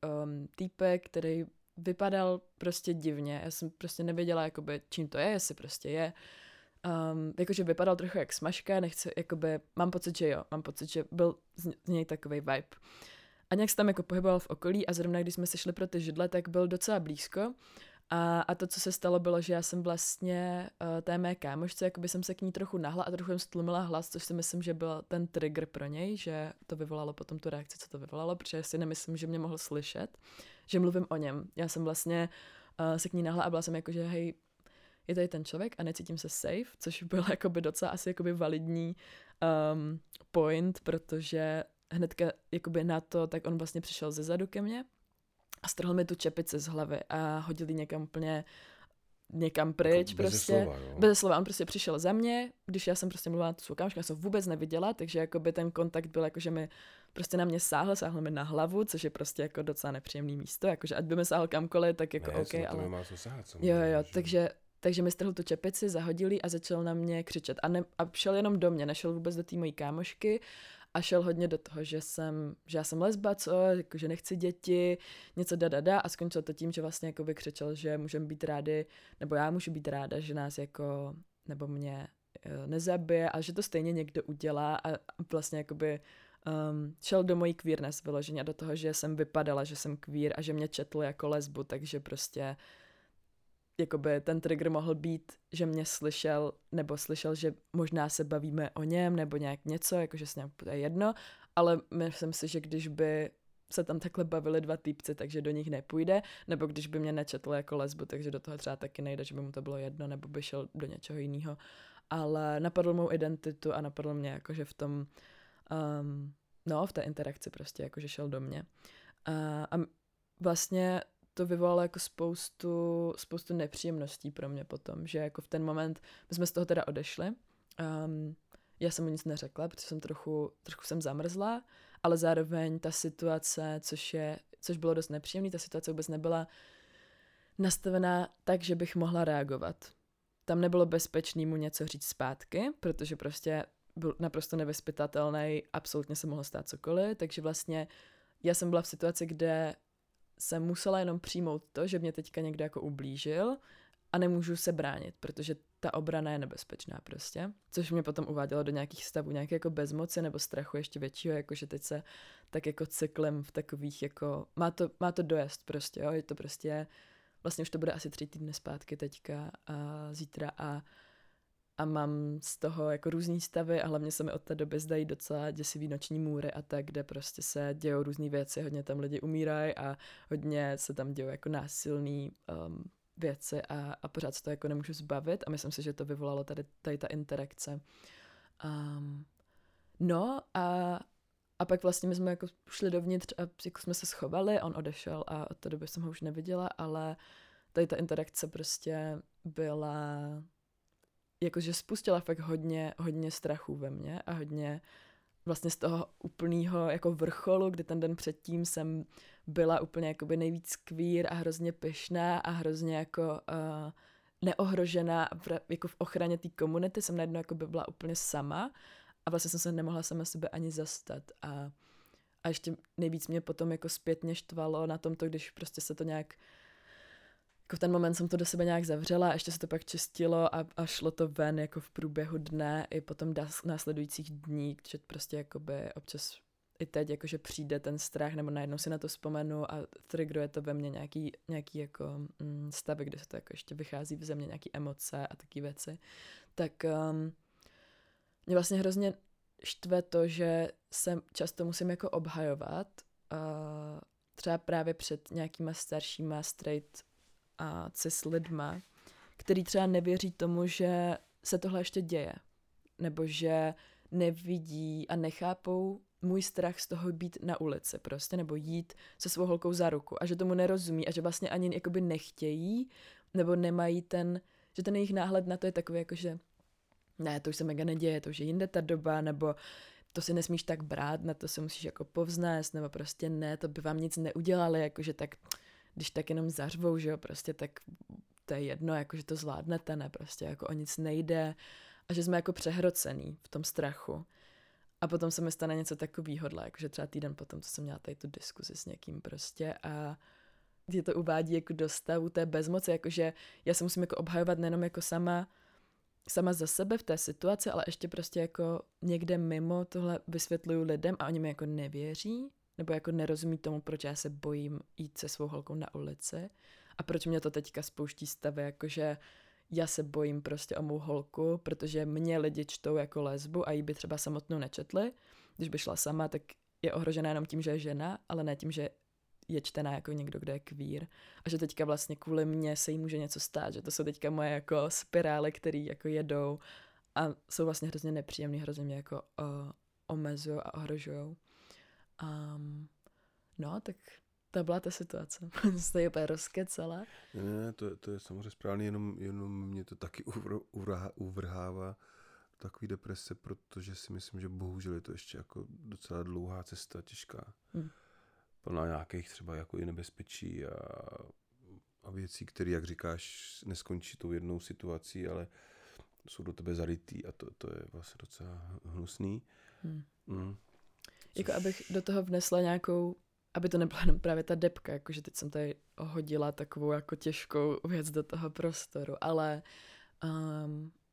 týpek, který vypadal prostě divně. Já jsem prostě nevěděla, jakoby, čím to je, jestli prostě je. Jakože vypadal trochu jak smažka, nechci, jakoby, mám pocit, že jo, byl z něj takovej vibe. A nějak se tam jako pohyboval v okolí a zrovna, když jsme se šli pro ty židle, tak byl docela blízko. A to, co se stalo, bylo, že já jsem vlastně té mé kámošce, jakoby jsem se k ní trochu nahla a trochu jsem stlumila hlas, což si myslím, že byl ten trigger pro něj, že to vyvolalo potom tu reakci, co to vyvolalo, protože si nemyslím, že mě mohl slyšet, že mluvím o něm. Já jsem vlastně se k ní nahla a byla jsem jako, že hej, je tady ten člověk a necítím se safe, což byl jakoby docela asi jakoby validní point, protože hnedka jakoby na to, tak on vlastně přišel ze zadu ke mně. A strhl mi tu čepici z hlavy a hodil ji někam úplně někam pryč, bez slova. On prostě přišel za mě, když já jsem prostě mluvila na tu svou kámošku, já jsem vůbec neviděla, takže jakoby ten kontakt byl jako, že mi prostě na mě sáhl mi na hlavu, což je prostě jako docela nepříjemný místo, jakože ať by mi sáhl kamkoliv, tak jako ne, OK, ale... Má sáhat, jo, takže mi strhl tu čepici, zahodil ji a začal na mě křičet a šel jenom do mě, nešel vůbec do té mojí kámošky. A šel hodně do toho, že já jsem lesba, jako, že nechci děti, něco a skončil to tím, že vlastně jako vykřičel, že můžeme být rádi, nebo já můžu být ráda, že nás jako, nebo mě nezabije, ale že to stejně někdo udělá a vlastně jakoby šel do mojí queerness vyložení a do toho, že jsem vypadala, že jsem queer a že mě četl jako lesbu, takže prostě jakoby ten trigger mohl být, že mě slyšel, nebo slyšel, že možná se bavíme o něm, nebo nějak něco, jakože s nějak je jedno, ale myslím si, že když by se tam takhle bavili 2 týpci, takže do nich nepůjde, nebo když by mě nečetl jako lesbu, takže do toho třeba taky nejde, že by mu to bylo jedno, nebo by šel do něčeho jiného. Ale napadl mou identitu a napadl mě jakože v tom, v té interakci prostě, jakože šel do mě. A vlastně to vyvolalo jako spoustu nepříjemností pro mě potom, že jako v ten moment, my jsme z toho teda odešli, já jsem mu nic neřekla, protože jsem trochu jsem zamrzla, ale zároveň ta situace, což bylo dost nepříjemný, ta situace vůbec nebyla nastavená tak, že bych mohla reagovat. Tam nebylo bezpečný mu něco říct zpátky, protože prostě byl naprosto nevyzpytatelný, absolutně se mohlo stát cokoliv, takže vlastně já jsem byla v situaci, kde jsem musela jenom přijmout to, že mě teďka někdo jako ublížil a nemůžu se bránit, protože ta obrana je nebezpečná prostě, což mě potom uvádělo do nějakých stavů, nějaké jako bezmoci nebo strachu ještě většího, jakože teď se tak jako cyklem v takových jako, má to dojezd prostě, jo, je to prostě, vlastně už to bude asi 3 týdny zpátky teďka a zítra a mám z toho jako různý stavy a hlavně se mi od té doby zdají docela děsivý noční můry a tak, kde prostě se dějou různý věci, hodně tam lidi umírají a hodně se tam dějou jako násilný věci a pořád se to jako nemůžu zbavit a myslím si, že to vyvolalo tady ta interakce. A pak vlastně my jsme jako šli dovnitř a jako jsme se schovali, on odešel a od té doby jsem ho už neviděla, ale tady ta interakce prostě byla, jakože spustila fakt hodně strachu ve mně a hodně vlastně z toho úplného jako vrcholu, kdy ten den předtím jsem byla úplně jakoby nejvíc kvír a hrozně pyšná a hrozně jako neohrožená jako v ochraně té komunity, jsem najednou jakoby byla úplně sama a vlastně jsem se nemohla sama sebe ani zastat a ještě nejvíc mě potom jako zpětně štvalo na tomto, když prostě se to nějak jako v ten moment jsem to do sebe nějak zavřela, ještě se to pak čistilo a šlo to ven jako v průběhu dne i potom následujících dní, že prostě jakoby občas i teď jakože přijde ten strach nebo najednou si na to vzpomenu a triggeruje to ve mně nějaký jako stavy, kde se to jako ještě vychází v země nějaký emoce a taky věci, tak mě vlastně hrozně štve to, že se často musím jako obhajovat třeba právě před nějakýma staršíma straight a cis lidma, který třeba nevěří tomu, že se tohle ještě děje, nebo že nevidí a nechápou můj strach z toho být na ulici prostě, nebo jít se svou holkou za ruku a že tomu nerozumí a že vlastně ani jakoby nechtějí, nebo nemají ten, že ten jejich náhled na to je takový jako, že ne, to už se mega neděje, to už je jinde ta doba, nebo to si nesmíš tak brát, na to se musíš jako povznést, nebo prostě ne, to by vám nic neudělali, jakože tak když tak jenom zařvou, že jo, prostě tak to je jedno, jakože to zvládnete, ne, prostě jako o nic nejde a že jsme jako přehrocený v tom strachu. A potom se mi stane něco takovýho, jakože třeba týden potom, co jsem měla tady tu diskuzi s někým prostě a je to uvádí jako do stavu té bezmoci, jakože já se musím jako obhajovat nejenom jako sama za sebe v té situaci, ale ještě prostě jako někde mimo tohle vysvětluju lidem a oni mi jako nevěří, nebo jako nerozumí tomu, proč já se bojím jít se svou holkou na ulici a proč mě to teďka spouští stavy, jakože já se bojím prostě o mou holku, protože mě lidi čtou jako lesbu a jí by třeba samotnou nečetli. Když by šla sama, tak je ohrožená jenom tím, že je žena, ale ne tím, že je čtená jako někdo, kdo je kvír. A že teďka vlastně kvůli mně se jí může něco stát, že to jsou teďka moje jako spirály, které jako jedou a jsou vlastně hrozně nepříjemný, hrozně mě jako omezují a ohrožují. Tak ta byla ta situace. Jste ji úplně rozkecala. Ne, to je samozřejmě správný, jenom mě to taky uvrhává takový deprese, protože si myslím, že bohužel je to ještě jako docela dlouhá cesta, těžká. Plná nějakých třeba jako i nebezpečí a věcí, které, jak říkáš, neskončí tou jednou situací, ale jsou do tebe zarytý a to je vlastně docela hnusný. Jako abych do toho vnesla nějakou, aby to nebyla jenom právě ta depka, jakože teď jsem tady hodila takovou jako těžkou věc do toho prostoru, ale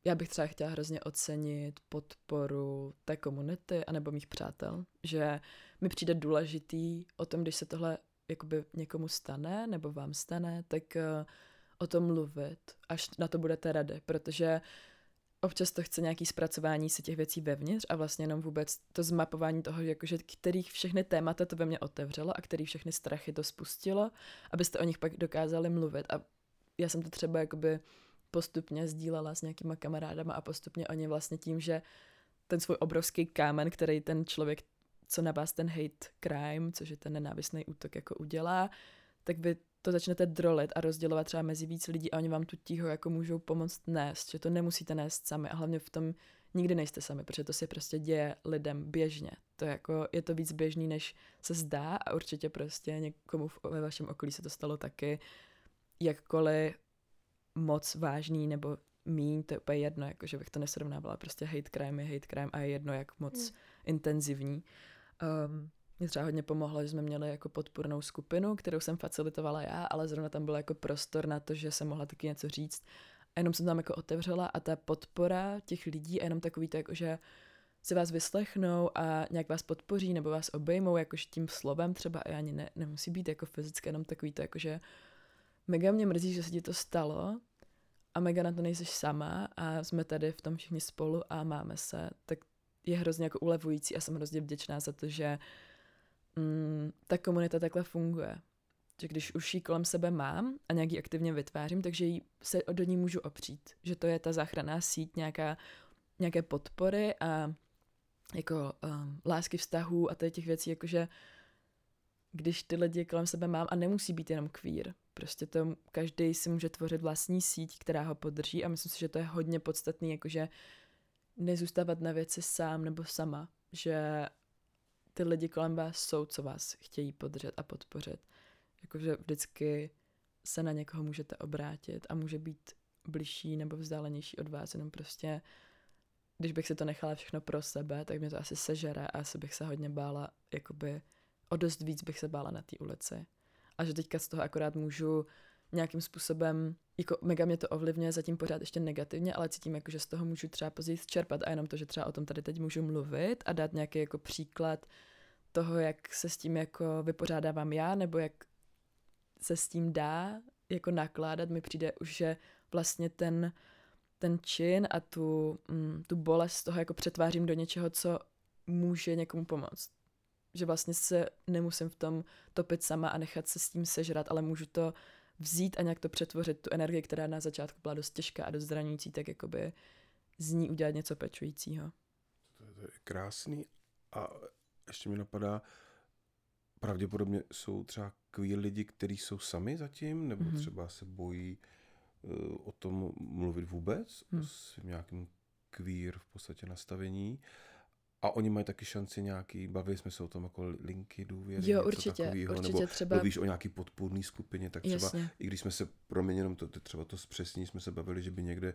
já bych třeba chtěla hrozně ocenit podporu té komunity anebo mých přátel, že mi přijde důležitý o tom, když se tohle jakoby někomu stane nebo vám stane, tak o tom mluvit, až na to budete rady, protože občas to chce nějaké zpracování si těch věcí vevnitř a vlastně jenom vůbec to zmapování toho, jakože kterých všechny témata to ve mně otevřelo a který všechny strachy to spustilo, abyste o nich pak dokázali mluvit. A já jsem to třeba jakoby postupně sdílela s nějakýma kamarádama a postupně oni vlastně tím, že ten svůj obrovský kámen, který ten člověk, co na vás ten hate crime, což je ten nenávistný útok, jako udělá, tak vy to začnete drolit a rozdělovat třeba mezi víc lidí a oni vám tu tího jako můžou pomoct nést, že to nemusíte nést sami a hlavně v tom nikdy nejste sami, protože to se prostě děje lidem běžně. To jako, je to víc běžný, než se zdá a určitě prostě někomu ve vašem okolí se to stalo taky, jakkoliv moc vážný nebo míň, to je úplně jedno, jakože bych to nesrovnávala, prostě hate crime a je jedno, jak moc intenzivní. Mě třeba hodně pomohlo, že jsme měli jako podpůrnou skupinu, kterou jsem facilitovala já, ale zrovna tam byl jako prostor na to, že jsem mohla taky něco říct. A jenom jsem tam jako otevřela a ta podpora těch lidí a jenom takový to, jakože si vás vyslechnou a nějak vás podpoří nebo vás obejmou, jakož tím slovem třeba, a ani ne, nemusí být jako fyzicky, jenom takový to, jakože mega mě mrzí, že se ti to stalo a mega na to nejseš sama a jsme tady v tom všichni spolu a máme se, tak je hrozně jako ulevující a jsem hrozně vděčná za to, že ta komunita takhle funguje. Že když už ji kolem sebe mám a nějak ji aktivně vytvářím, takže se do ní můžu opřít. Že to je ta záchranná síť nějaké podpory a jako lásky vztahů a těch věcí, jakože když ty lidi kolem sebe mám a nemusí být jenom queer. Prostě to každý si může tvořit vlastní síť, která ho podrží a myslím si, že to je hodně podstatný, jakože nezůstávat na věci sám nebo sama. Že ty lidi kolem vás jsou, co vás chtějí podržet a podpořit. Jakože vždycky se na někoho můžete obrátit a může být bližší nebo vzdálenější od vás, jenom prostě, když bych si to nechala všechno pro sebe, tak mě to asi sežere a asi bych se hodně bála, jakoby o dost víc bych se bála na té ulici. A že teďka z toho akorát můžu nějakým způsobem, jako mega mě to ovlivňuje zatím pořád ještě negativně, ale cítím, jako, že z toho můžu třeba později čerpat a jenom to, že třeba o tom tady teď můžu mluvit a dát nějaký jako příklad toho, jak se s tím jako vypořádávám já, nebo jak se s tím dá jako nakládat, mi přijde už, že vlastně ten čin a tu bolest z toho jako přetvářím do něčeho, co může někomu pomoct. Že vlastně se nemusím v tom topit sama a nechat se s tím sežrat, ale můžu to vzít a nějak to přetvořit, tu energii, která na začátku byla dost těžká a dost zraňující, tak jakoby z ní udělat něco pečujícího. To je krásný a ještě mi napadá, pravděpodobně jsou třeba queer lidi, kteří jsou sami zatím, nebo třeba se bojí o tom mluvit vůbec, s nějakým queer v podstatě nastavení. A oni mají taky šanci nějaký, bavili jsme se o tom jako linky důvěry, jo, něco určitě, takovýho, určitě nebo třeba mluvíš o nějaký podpůrný skupině, tak třeba, jasně. I když jsme se, promiň, jenom to zpřesní, jsme se bavili, že by někde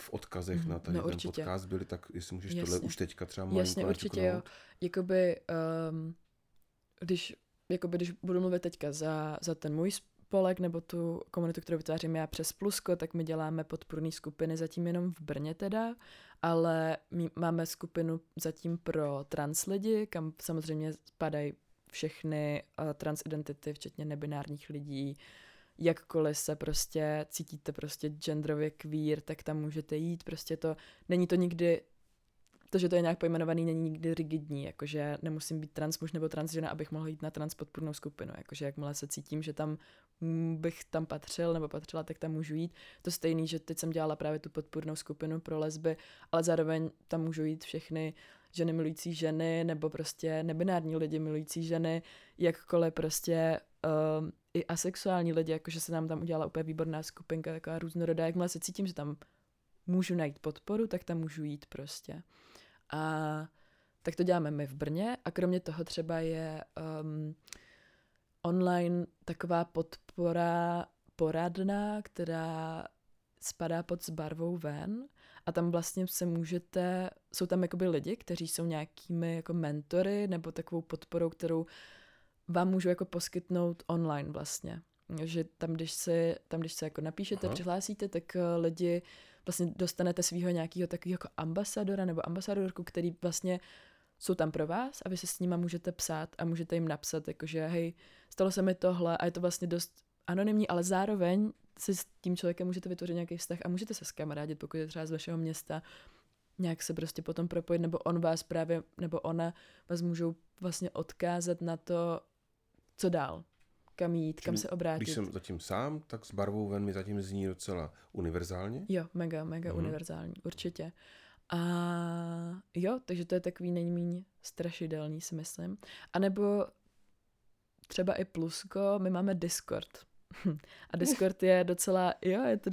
v odkazech na tady ten podcast byli, tak jestli můžeš tohle už teďka třeba malinko načuknout. Jasně, určitě jo. Jakoby, když budu mluvit teďka za ten můj spolek nebo tu komunitu, kterou vytvářím já přes Plusko, tak my děláme podpůrné skupiny zatím jenom v Brně teda, ale my máme skupinu zatím pro trans lidi, kam samozřejmě spadají všechny trans identity, včetně nebinárních lidí. Jakkoliv se prostě cítíte prostě genderově queer, tak tam můžete jít, prostě to, není to nikdy, to, že to je nějak pojmenovaný, není nikdy rigidní, jakože nemusím být trans muž nebo trans žena, abych mohl jít na trans podpůrnou skupinu, jakože jakmile se cítím, že tam bych tam patřil nebo patřila, tak tam můžu jít. To stejný, že teď jsem dělala právě tu podpůrnou skupinu pro lesby, ale zároveň tam můžou jít všechny ženy milující ženy nebo prostě nebinární lidi milující ženy, jakkoliv prostě i asexuální lidi, jakože se nám tam udělala úplně výborná skupinka, taková různorodá, jakmile se cítím, že tam můžu najít podporu, tak tam můžu jít prostě. A tak to děláme my v Brně a kromě toho třeba je online taková podpora poradná, která spadá pod sbarvouven a tam vlastně jsou tam jakoby lidi, kteří jsou nějakými jako mentory nebo takovou podporou, kterou vám můžu jako poskytnout online vlastně. Že tam, když se jako napíšete, přihlásíte, tak lidi vlastně dostanete svýho nějakého takového jako ambasadora nebo ambasadorku, který vlastně jsou tam pro vás a vy se s nima můžete psát a můžete jim napsat, jakože hej, stalo se mi tohle a je to vlastně dost anonymní, ale zároveň si s tím člověkem můžete vytvořit nějaký vztah a můžete se skamarádit, pokud je třeba z vašeho města, nějak se prostě potom propojit, nebo on vás právě, nebo ona vás můžou vlastně odkázat na to, co dál. Kam jít, kam se obrátit. Když jsem zatím sám, tak sbarvouven mi zatím zní docela univerzálně. Jo, mega univerzální, určitě. A jo, takže to je takový nejméně strašidelný, si myslím. A nebo třeba i Plusko, my máme Discord. A Discord je docela, jo, je to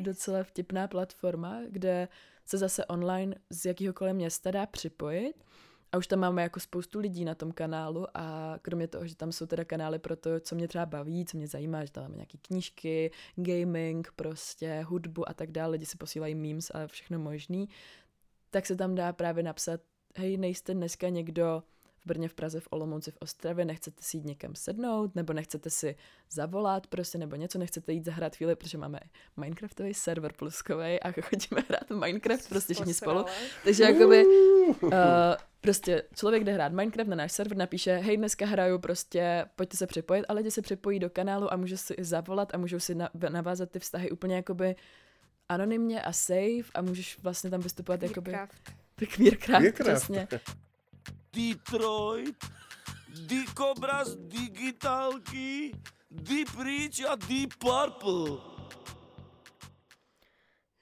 docela vtipná platforma, kde se zase online z jakýhokoliv města dá připojit. A už tam máme jako spoustu lidí na tom kanálu a kromě toho, že tam jsou teda kanály pro to, co mě třeba baví, co mě zajímá, že tam máme nějaký knížky, gaming, prostě hudbu a tak dále, lidi si posílají memes a všechno možný, tak se tam dá právě napsat, hej, nejste dneska někdo v Brně, v Praze, v Olomouci, v Ostravě, nechcete si jít někam sednout, nebo nechcete si zavolat prostě, nebo něco, nechcete jít zahrát chvíli, protože máme Minecraftový server pluskovej a chodíme hrát Minecraft prostě všichni spolu. Takže jakoby prostě člověk jde hrát Minecraft na náš server, napíše, hej, dneska hraju, prostě pojďte se připojit, a lidi se připojí do kanálu a můžou si zavolat a můžou si navázat ty vztahy úplně jakoby anonymně a safe a můžeš vlastně tam vystupovat jakoby... Queercraft, přesně. Detroit, Dick obraz digitálky, Deep Rich a Deep Purple.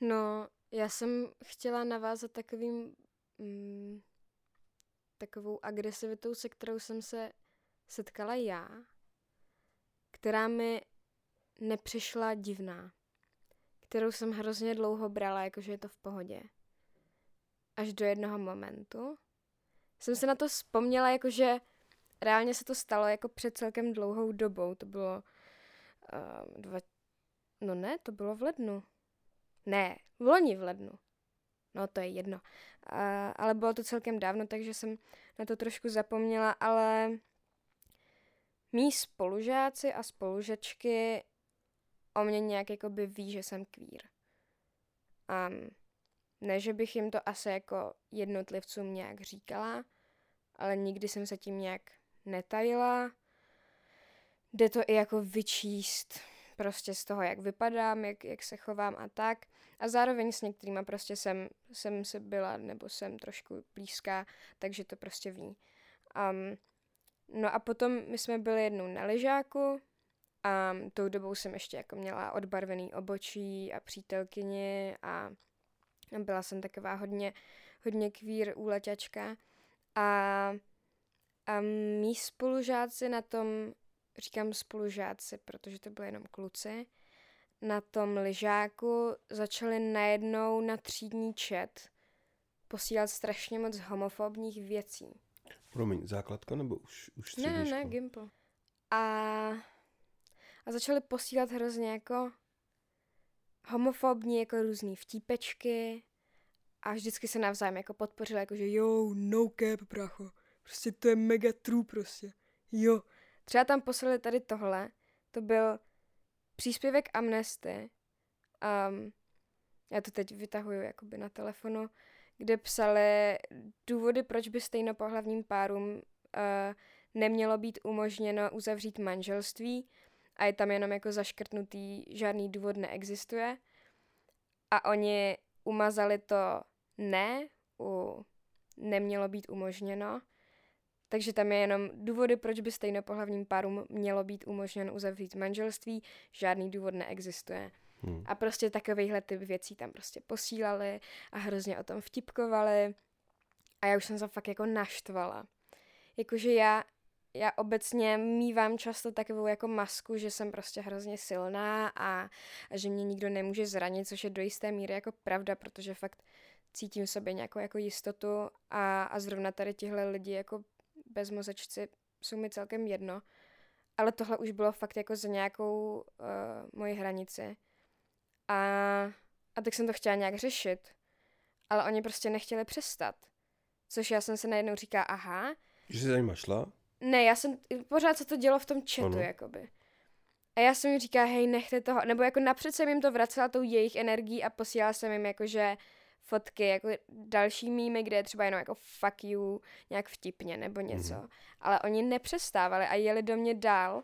No, já jsem chtěla navázat takovou agresivitou, se kterou jsem se setkala já, která mi nepřišla divná, kterou jsem hrozně dlouho brala, jakože je to v pohodě. Až do jednoho momentu jsem se na to vzpomněla, jakože reálně se to stalo jako před celkem dlouhou dobou. To bylo to bylo v lednu. Ne, loni v lednu. No to je jedno. Ale bylo to celkem dávno, takže jsem na to trošku zapomněla, ale mí spolužáci a spolužačky o mě nějak jakoby ví, že jsem queer. Ne, že bych jim to asi jako jednotlivcům nějak říkala, ale nikdy jsem se tím nějak netajila. Jde to i jako vyčíst prostě z toho, jak vypadám, jak se chovám a tak. A zároveň s některýma prostě jsem se byla nebo jsem trošku blízká, takže to prostě ví. No a potom my jsme byli jednou na lyžáku a tou dobou jsem ještě jako měla odbarvený obočí a přítelkyni a byla jsem taková hodně kvír úleťačka a mí spolužáci na tom, říkám spolužáci, protože to byly jenom kluci, na tom lyžáku začali najednou na třídní chat posílat strašně moc homofobních věcí. Promiň, základka nebo už střední škola? Ne, Gimple. A začali posílat hrozně jako homofobní, jako různý vtípečky a vždycky se navzájem jako podpořila, jakože jo, no cap, brácho, prostě to je mega true, prostě, jo. Třeba tam poslali tady tohle, to byl příspěvek Amnesty, já to teď vytahuju jakoby na telefonu, kde psali důvody, proč by stejnopohlavním párům nemělo být umožněno uzavřít manželství, a je tam jenom jako zaškrtnutý, žádný důvod neexistuje. A oni umazali to ne, nemělo být umožněno, takže tam je jenom důvody, proč by stejnopohlavním párům mělo být umožněno uzavřít manželství, žádný důvod neexistuje. A prostě takovejhle typ věcí tam prostě posílali a hrozně o tom vtipkovali a já už jsem se fakt jako naštvala. Jakože já obecně mívám často takovou jako masku, že jsem prostě hrozně silná a že mě nikdo nemůže zranit, což je do jisté míry jako pravda, protože fakt cítím v sobě nějakou jako jistotu a zrovna tady tihle lidi jako bezmozečci jsou mi celkem jedno. Ale tohle už bylo fakt jako za nějakou moji hranici. A tak jsem to chtěla nějak řešit, ale oni prostě nechtěli přestat. Což já jsem se najednou říká, aha. Že jsi za nima šla? Ne, pořád se to dělo v tom chatu, jakoby. A já jsem jim říkala, hej, nechte toho, nebo jako napřed jsem jim to vracela tou jejich energií a posílala jsem jim jakože fotky, jako další mýmy, kde je třeba jenom jako fuck you, nějak vtipně, nebo něco. Mm-hmm. Ale oni nepřestávali a jeli do mě dál.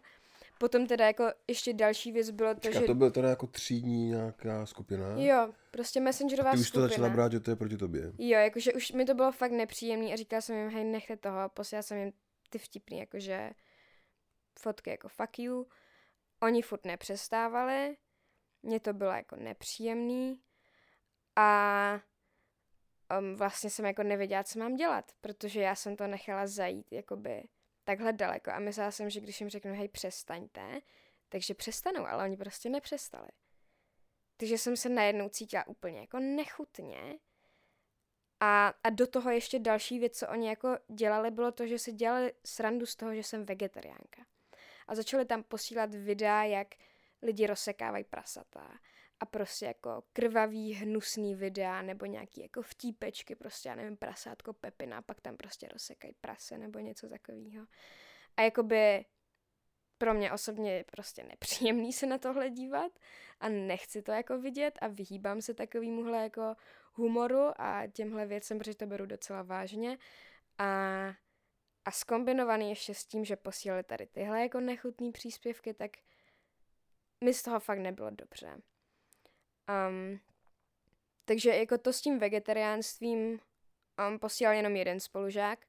Potom teda jako ještě další věc bylo to, že... to byla teda jako třídní nějaká skupina? Jo, prostě messengerová skupina. Ty už to začala brát, že to je proti tobě. Jo, jakože už mi to bylo fakt nepříjemný a říkala jsem jim, hej, nechte toho, posílala jsem jim vtipný, jakože fotky jako fuck you. Oni furt nepřestávali. Mně to bylo jako nepříjemný. A vlastně jsem jako nevěděla, co mám dělat, protože já jsem to nechala zajít jakoby takhle daleko a myslela jsem, že když jim řeknu, hej, přestaňte, takže přestanou, ale oni prostě nepřestali. Takže jsem se najednou cítila úplně jako nechutně a do toho ještě další věc, co oni jako dělali, bylo to, že si dělali srandu z toho, že jsem vegetariánka. A začali tam posílat videa, jak lidi rozsekávají prasata a prostě jako krvavý, hnusný videa nebo nějaký jako vtípečky, prostě já nevím, prasátko Pepina, pak tam prostě rozsekají prase nebo něco takového. A jakoby pro mě osobně je prostě nepříjemný se na tohle dívat a nechci to jako vidět a vyhýbám se takovýmuhle jako humoru a těmhle věcem, protože to beru docela vážně. A zkombinovaný ještě s tím, že posílali tady tyhle jako nechutný příspěvky, tak mi z toho fakt nebylo dobře. Takže jako to s tím vegetariánstvím posílal jenom jeden spolužák,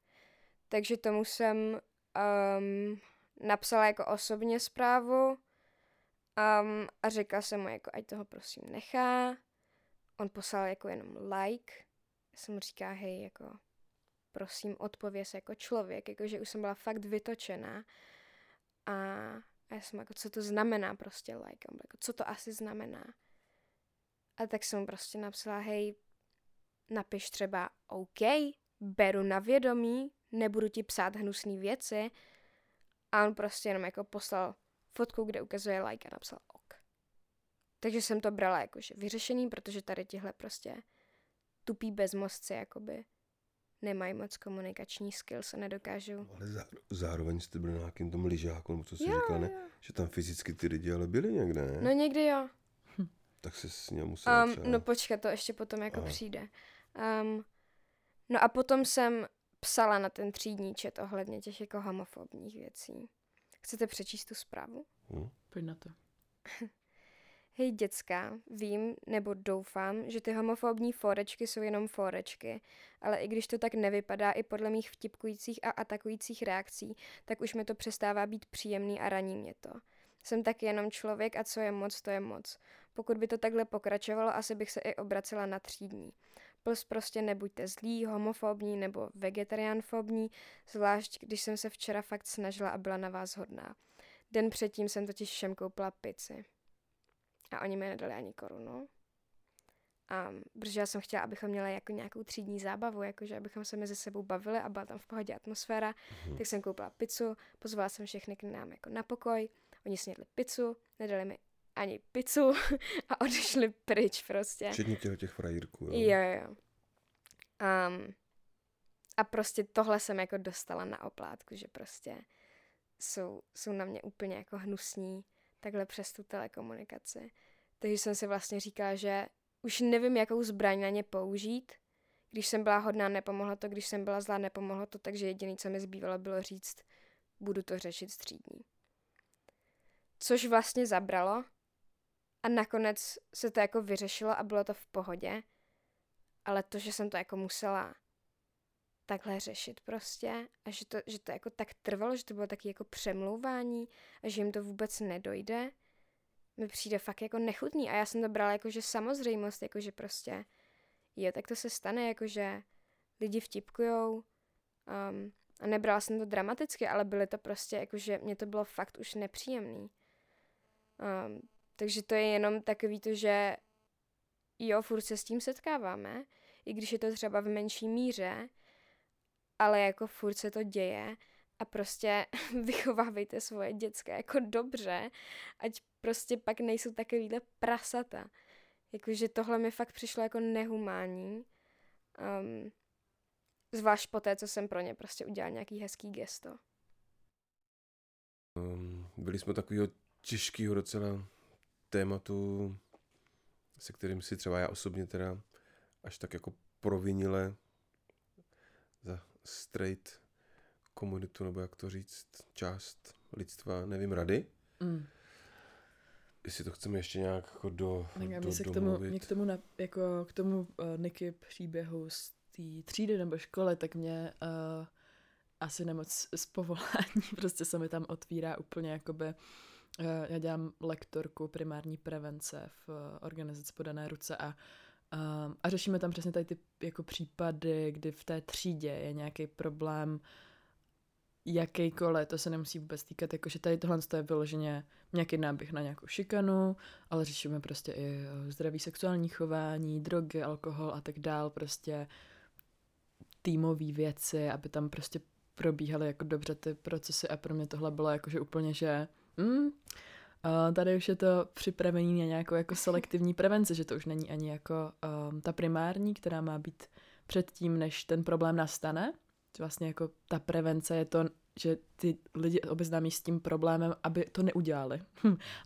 takže tomu jsem napsala jako osobně zprávu a řekla jsem mu, jako, ať toho prosím nechá. On poslal jako jenom like. Já jsem mu říkala, hej, jako, prosím, odpověz jako člověk, jakože už jsem byla fakt vytočená. A já jsem jako, co to znamená prostě like? On byl jako, co to asi znamená? A tak jsem mu prostě napsala, hej, napiš třeba OK, beru na vědomí, nebudu ti psát hnusný věci. A on prostě jenom jako poslal fotku, kde ukazuje like a napsal OK. Takže jsem to brala jakože vyřešený, protože tady tihle prostě tupí bezmozci jakoby nemají moc komunikační skills a nedokážou. Ale zároveň jste byli na nějakým tom lyžáku, co jsi říkala, ne? Že tam fyzicky ty lidi ale byli někde, ne? No někdy jo. Tak se s ním musela třeba... No počkat, to ještě potom jako přijde. No a potom jsem psala na ten třídní chat ohledně těch jako homofobních věcí. Chcete přečíst tu zprávu? Pojď na to. Hej děcka, vím nebo doufám, že ty homofobní fórečky jsou jenom fórečky, ale i když to tak nevypadá i podle mých vtipkujících a atakujících reakcí, tak už mi to přestává být příjemný a raní mě to. Jsem taky jenom člověk a co je moc, to je moc. Pokud by to takhle pokračovalo, asi bych se i obracela na třídní. Plus prostě nebuďte zlí, homofobní nebo vegetariánfobní, zvlášť když jsem se včera fakt snažila a byla na vás hodná. Den předtím jsem totiž všem koupila pici. A oni mi nedali ani korunu. Protože já jsem chtěla, abychom měli jako nějakou třídní zábavu, jakože abychom se mezi sebou bavili a byla tam v pohodě atmosféra. Tak jsem koupila pizzu, pozvala jsem všechny k nám jako na pokoj. Oni snědli pizzu, nedali mi ani pizzu a odešli pryč prostě. Včetně těch frajírků. Jo. A prostě tohle jsem jako dostala na oplátku, že prostě jsou na mě úplně jako hnusní takhle přes tu telekomunikaci. Takže jsem si vlastně říkala, že už nevím, jakou zbraň na ně použít. Když jsem byla hodná, nepomohlo to, když jsem byla zlá, nepomohlo to, takže jediné, co mi zbývalo, bylo říct, budu to řešit střídní. Což vlastně zabralo a nakonec se to jako vyřešilo a bylo to v pohodě, ale to, že jsem to jako musela takhle řešit prostě a že to jako tak trvalo, že to bylo taky jako přemlouvání a že jim to vůbec nedojde, mi přijde fakt jako nechutný a já jsem to brala jako že samozřejmost, jako že prostě jo, tak to se stane, jako že lidi vtipkujou, a nebrala jsem to dramaticky, ale byly to prostě jako, že mě to bylo fakt už nepříjemný. Takže to je jenom takový to, že jo, furt se s tím setkáváme, i když je to třeba v menší míře, ale jako furt se to děje a prostě vychovávejte svoje děcka jako dobře, ať prostě pak nejsou takovýhle prasata. Jakože tohle mi fakt přišlo jako nehumání. Zvlášť po té, co jsem pro ně prostě udělal nějaký hezký gesto. Byli jsme takového těžkého docela tématu, se kterým si třeba já osobně teda až tak jako provinile za straight komunitu, nebo jak to říct, část lidstva, nevím, rady. Jestli to chceme ještě nějak jako domluvit. Mě k tomu Niky příběhu té třídy nebo škole, tak mě asi nemoc z povolání, prostě se mi tam otvírá úplně jakoby, já dělám lektorku primární prevence v organizaci Podané ruce a řešíme tam přesně tady ty jako případy, kdy v té třídě je nějaký problém jakejkoliv, to se nemusí vůbec týkat, jakože tady tohle je vyloženě nějaký náběh na nějakou šikanu, ale řešíme prostě i zdraví, sexuální chování, drogy, alkohol a tak dál, prostě týmové věci, aby tam prostě probíhaly jako dobře ty procesy a pro mě tohle bylo jakože úplně, že tady už je to připravený na nějakou jako selektivní prevenci, že to už není ani jako ta primární, která má být předtím, než ten problém nastane. Vlastně jako ta prevence je to, že ty lidi obeznámí s tím problémem, aby to neudělali.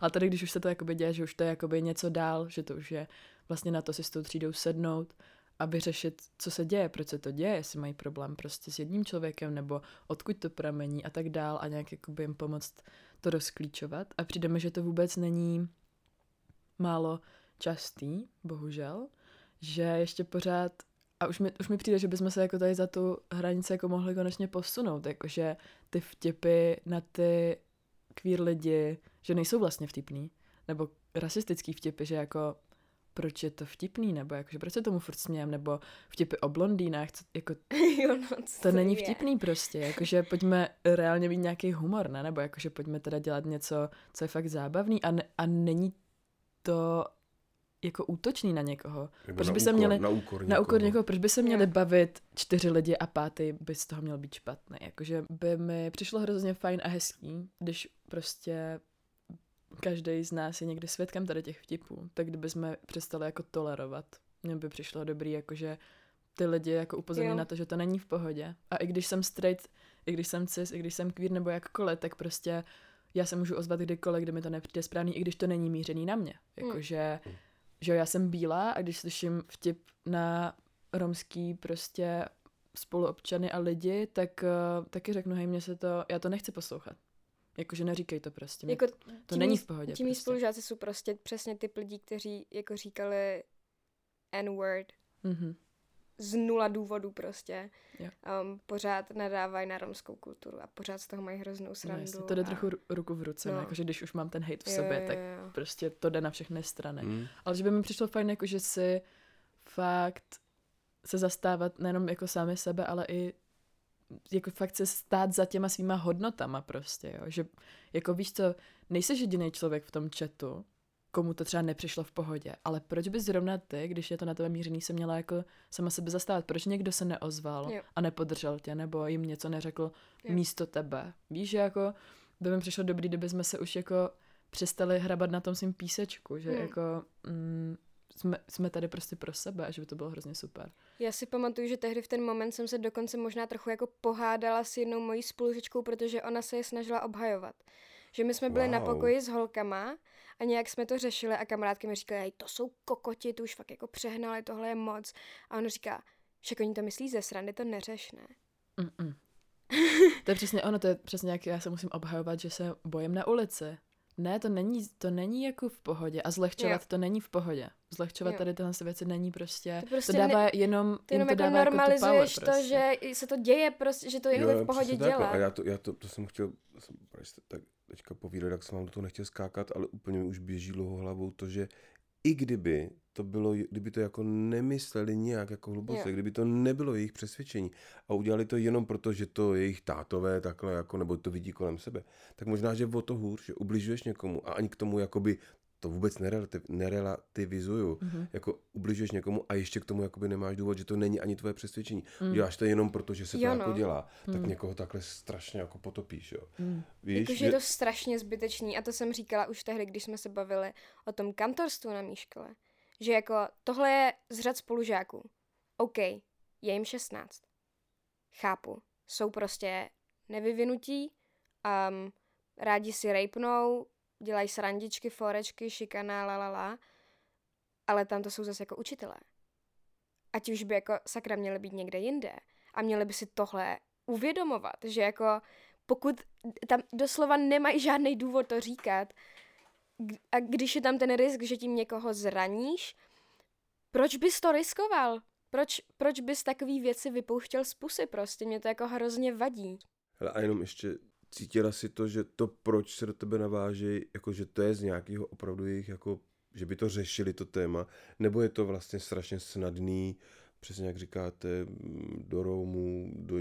Ale tady, když už se to jakoby děje, že už to je jakoby něco dál, že to už je vlastně na to si s tou třídou sednout a vyřešit, co se děje, proč se to děje, jestli mají problém prostě s jedním člověkem, nebo odkud to pramení a tak dál a nějak jakoby jim pomoct to rozklíčovat. A přijde mi, že to vůbec není málo častý, bohužel, že ještě pořád. A už mi přijde, že bychom se jako tady za tu hranici jako mohli konečně posunout, jakože ty vtipy na ty queer lidi, že nejsou vlastně vtipný, nebo rasistický vtipy, že jako proč je to vtipný, nebo jakože proč se tomu furt smějem, nebo vtipy o blondýnách, co, jako to není vtipný prostě, jakože pojďme reálně mít nějaký humor, ne? Nebo jakože pojďme teda dělat něco, co je fakt zábavný a není to jako útočný na někoho. Proč by se měli na úkor někoho. Proč by se měli bavit 4 lidi a 5 by z toho měl být špatný. Jakože by mi přišlo hrozně fajn a hezký, když prostě každý z nás je někdy svědkem tady těch vtipů, tak kdyby jsme přestali jako tolerovat. Mně by přišlo dobrý, jakože ty lidi jako upozorní na to, že to není v pohodě. A i když jsem straight, i když jsem cis, i když jsem queer nebo jakkoliv, tak prostě já se můžu ozvat kdykoliv, kdy mi to nepřijde správný, i když to není mířený na mě. Jakože že já jsem bílá a když slyším vtip na romský prostě spoluobčany a lidi, tak taky řeknu, hej, mně se to, já to nechci poslouchat. Jakože neříkej to prostě. Jako to není v pohodě. Tím prostě. Spolužáci jsou prostě přesně typ lidí, kteří jako říkali N-word. Mm-hmm. Z nula důvodů prostě. Pořád nadávají na romskou kulturu a pořád z toho mají hroznou srandu. No, to jde trochu ruku v ruce, jakože když už mám ten hejt v sobě, tak prostě to jde na všechny strany. Ale že by mi přišlo fajn, jakože si fakt se zastávat nejenom jako sami sebe, ale i jako fakt se stát za těma svýma hodnotama prostě, jo. Že jako víš co, nejseš jediný člověk v tom chatu, komu to třeba nepřišlo v pohodě. Ale proč by zrovna ty, když je to na tebe mířený, se měla jako sama sebe zastávat? Proč někdo se neozval a nepodržel tě, nebo jim něco neřekl místo tebe? Víš, že jako by mi přišlo dobrý, kdyby jsme se už jako přestali hrabat na tom svým písečku, že jako jsme tady prostě pro sebe a že by to bylo hrozně super. Já si pamatuju, že tehdy v ten moment jsem se dokonce možná trochu jako pohádala s jednou mojí spolužečkou, protože ona se je snažila obhajovat. Že my jsme byli na pokoji s holkama a nějak jsme to řešili a kamarádky mi říkaly, to jsou kokoti, to už fakt jako přehnali, tohle je moc. A on říká, že oni to myslí ze srandy, to neřeš, ne? To je přesně ono, to je přesně jak já se musím obhajovat, že se bojím na ulici. Ne, to není jako v pohodě a zlehčovat to není v pohodě. Zlehčovat tady tyhle věci není prostě, to dává jenom to dává jako normalizuješ to, prostě. Že se to děje prostě, že to je v pohodě dělat. A já to jsem chtěl, tak teďka povídat, jak jsem vám do toho nechtěl skákat, ale úplně mi už běží dlouho hlavou to, že i kdyby to bylo, kdyby to jako nemysleli nějak jako hluboce, kdyby to nebylo jejich přesvědčení a udělali to jenom proto, že to jejich tátové takhle jako, nebo to vidí kolem sebe, tak možná, že o to hůř, že ubližuješ někomu a ani k tomu jakoby to vůbec nerelativizuju. Jako ubližuješ někomu a ještě k tomu jakoby nemáš důvod, že to není ani tvoje přesvědčení. Děláš to jenom proto, že se to jako dělá. Tak někoho takhle strašně jako potopíš, jo. Víš, jakože je to strašně zbytečný a to jsem říkala už tehdy, když jsme se bavili o tom kantorstvu na mý škole, že jako tohle je z řad spolužáků. OK, je jim 16. Chápu. Jsou prostě nevyvinutí, rádi si rejpnou, dělají srandičky, forečky, šikana, lalala, ale tam to jsou zase jako učitelé. Ať už by jako sakra měli být někde jinde a měli by si tohle uvědomovat, že jako pokud tam doslova nemají žádný důvod to říkat a když je tam ten risk, že tím někoho zraníš, proč bys to riskoval? Proč bys takový věci vypouštěl z pusy prostě? Mě to jako hrozně vadí. Hele, a jenom ještě cítila si to, že to, proč se do tebe navážejí, jako že to je z nějakého opravdu jejich, jako, že by to řešili to téma, nebo je to vlastně strašně snadný přesně jak říkáte, do Rómů, do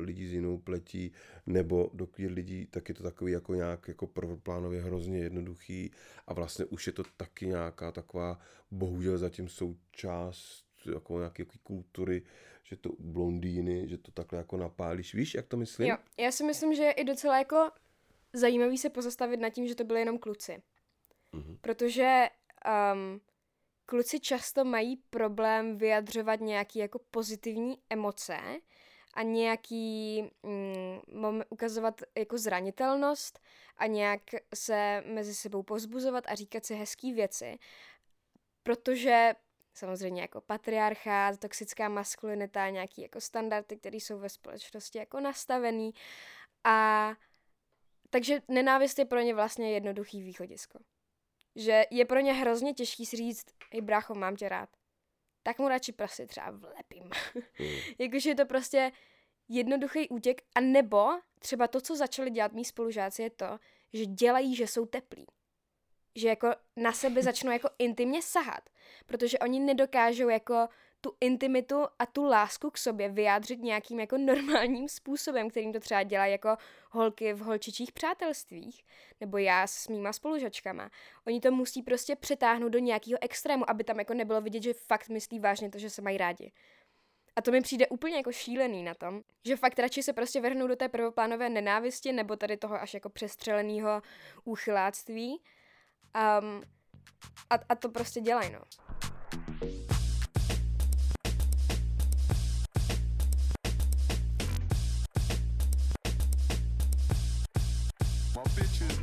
lidí z jinou pletí, nebo do queer lidí, tak je to takový jako nějak jako prvoplánově hrozně jednoduchý a vlastně už je to taky nějaká taková, bohužel zatím součást jako nějaké kultury, že to blondýny, že to takhle jako napálíš. Víš, jak to myslím? Jo, já si myslím, že je i docela jako zajímavý se pozastavit nad tím, že to byly jenom kluci. Mm-hmm. Protože kluci často mají problém vyjadřovat nějaké jako pozitivní emoce a nějaký ukazovat jako zranitelnost a nějak se mezi sebou povzbuzovat a říkat si hezký věci. Protože samozřejmě jako patriarchát, toxická maskulinita, nějaký jako standardy, které jsou ve společnosti jako nastavený. A takže nenávist je pro ně vlastně jednoduchý východisko. Že je pro ně hrozně těžký si říct, hej brácho, mám tě rád. Tak mu radši prostě třeba vlepím. Jakože je to prostě jednoduchý útěk. A nebo třeba to, co začali dělat mý spolužáci, je to, že dělají, že jsou teplí. Že jako na sebe začnou jako intimně sahat. Protože oni nedokážou jako tu intimitu a tu lásku k sobě vyjádřit nějakým jako normálním způsobem, kterým to třeba dělají jako holky v holčičích přátelstvích, nebo já s mýma spolužačkama. Oni to musí prostě přetáhnout do nějakého extrému, aby tam jako nebylo vidět, že fakt myslí vážně to, že se mají rádi. A to mi přijde úplně jako šílený na tom, že fakt radši se prostě vrhnou do té prvoplánové nenávisti, nebo tady toho až jako přestřeleného úchyláctví. A to prostě dělají, no. Bitches.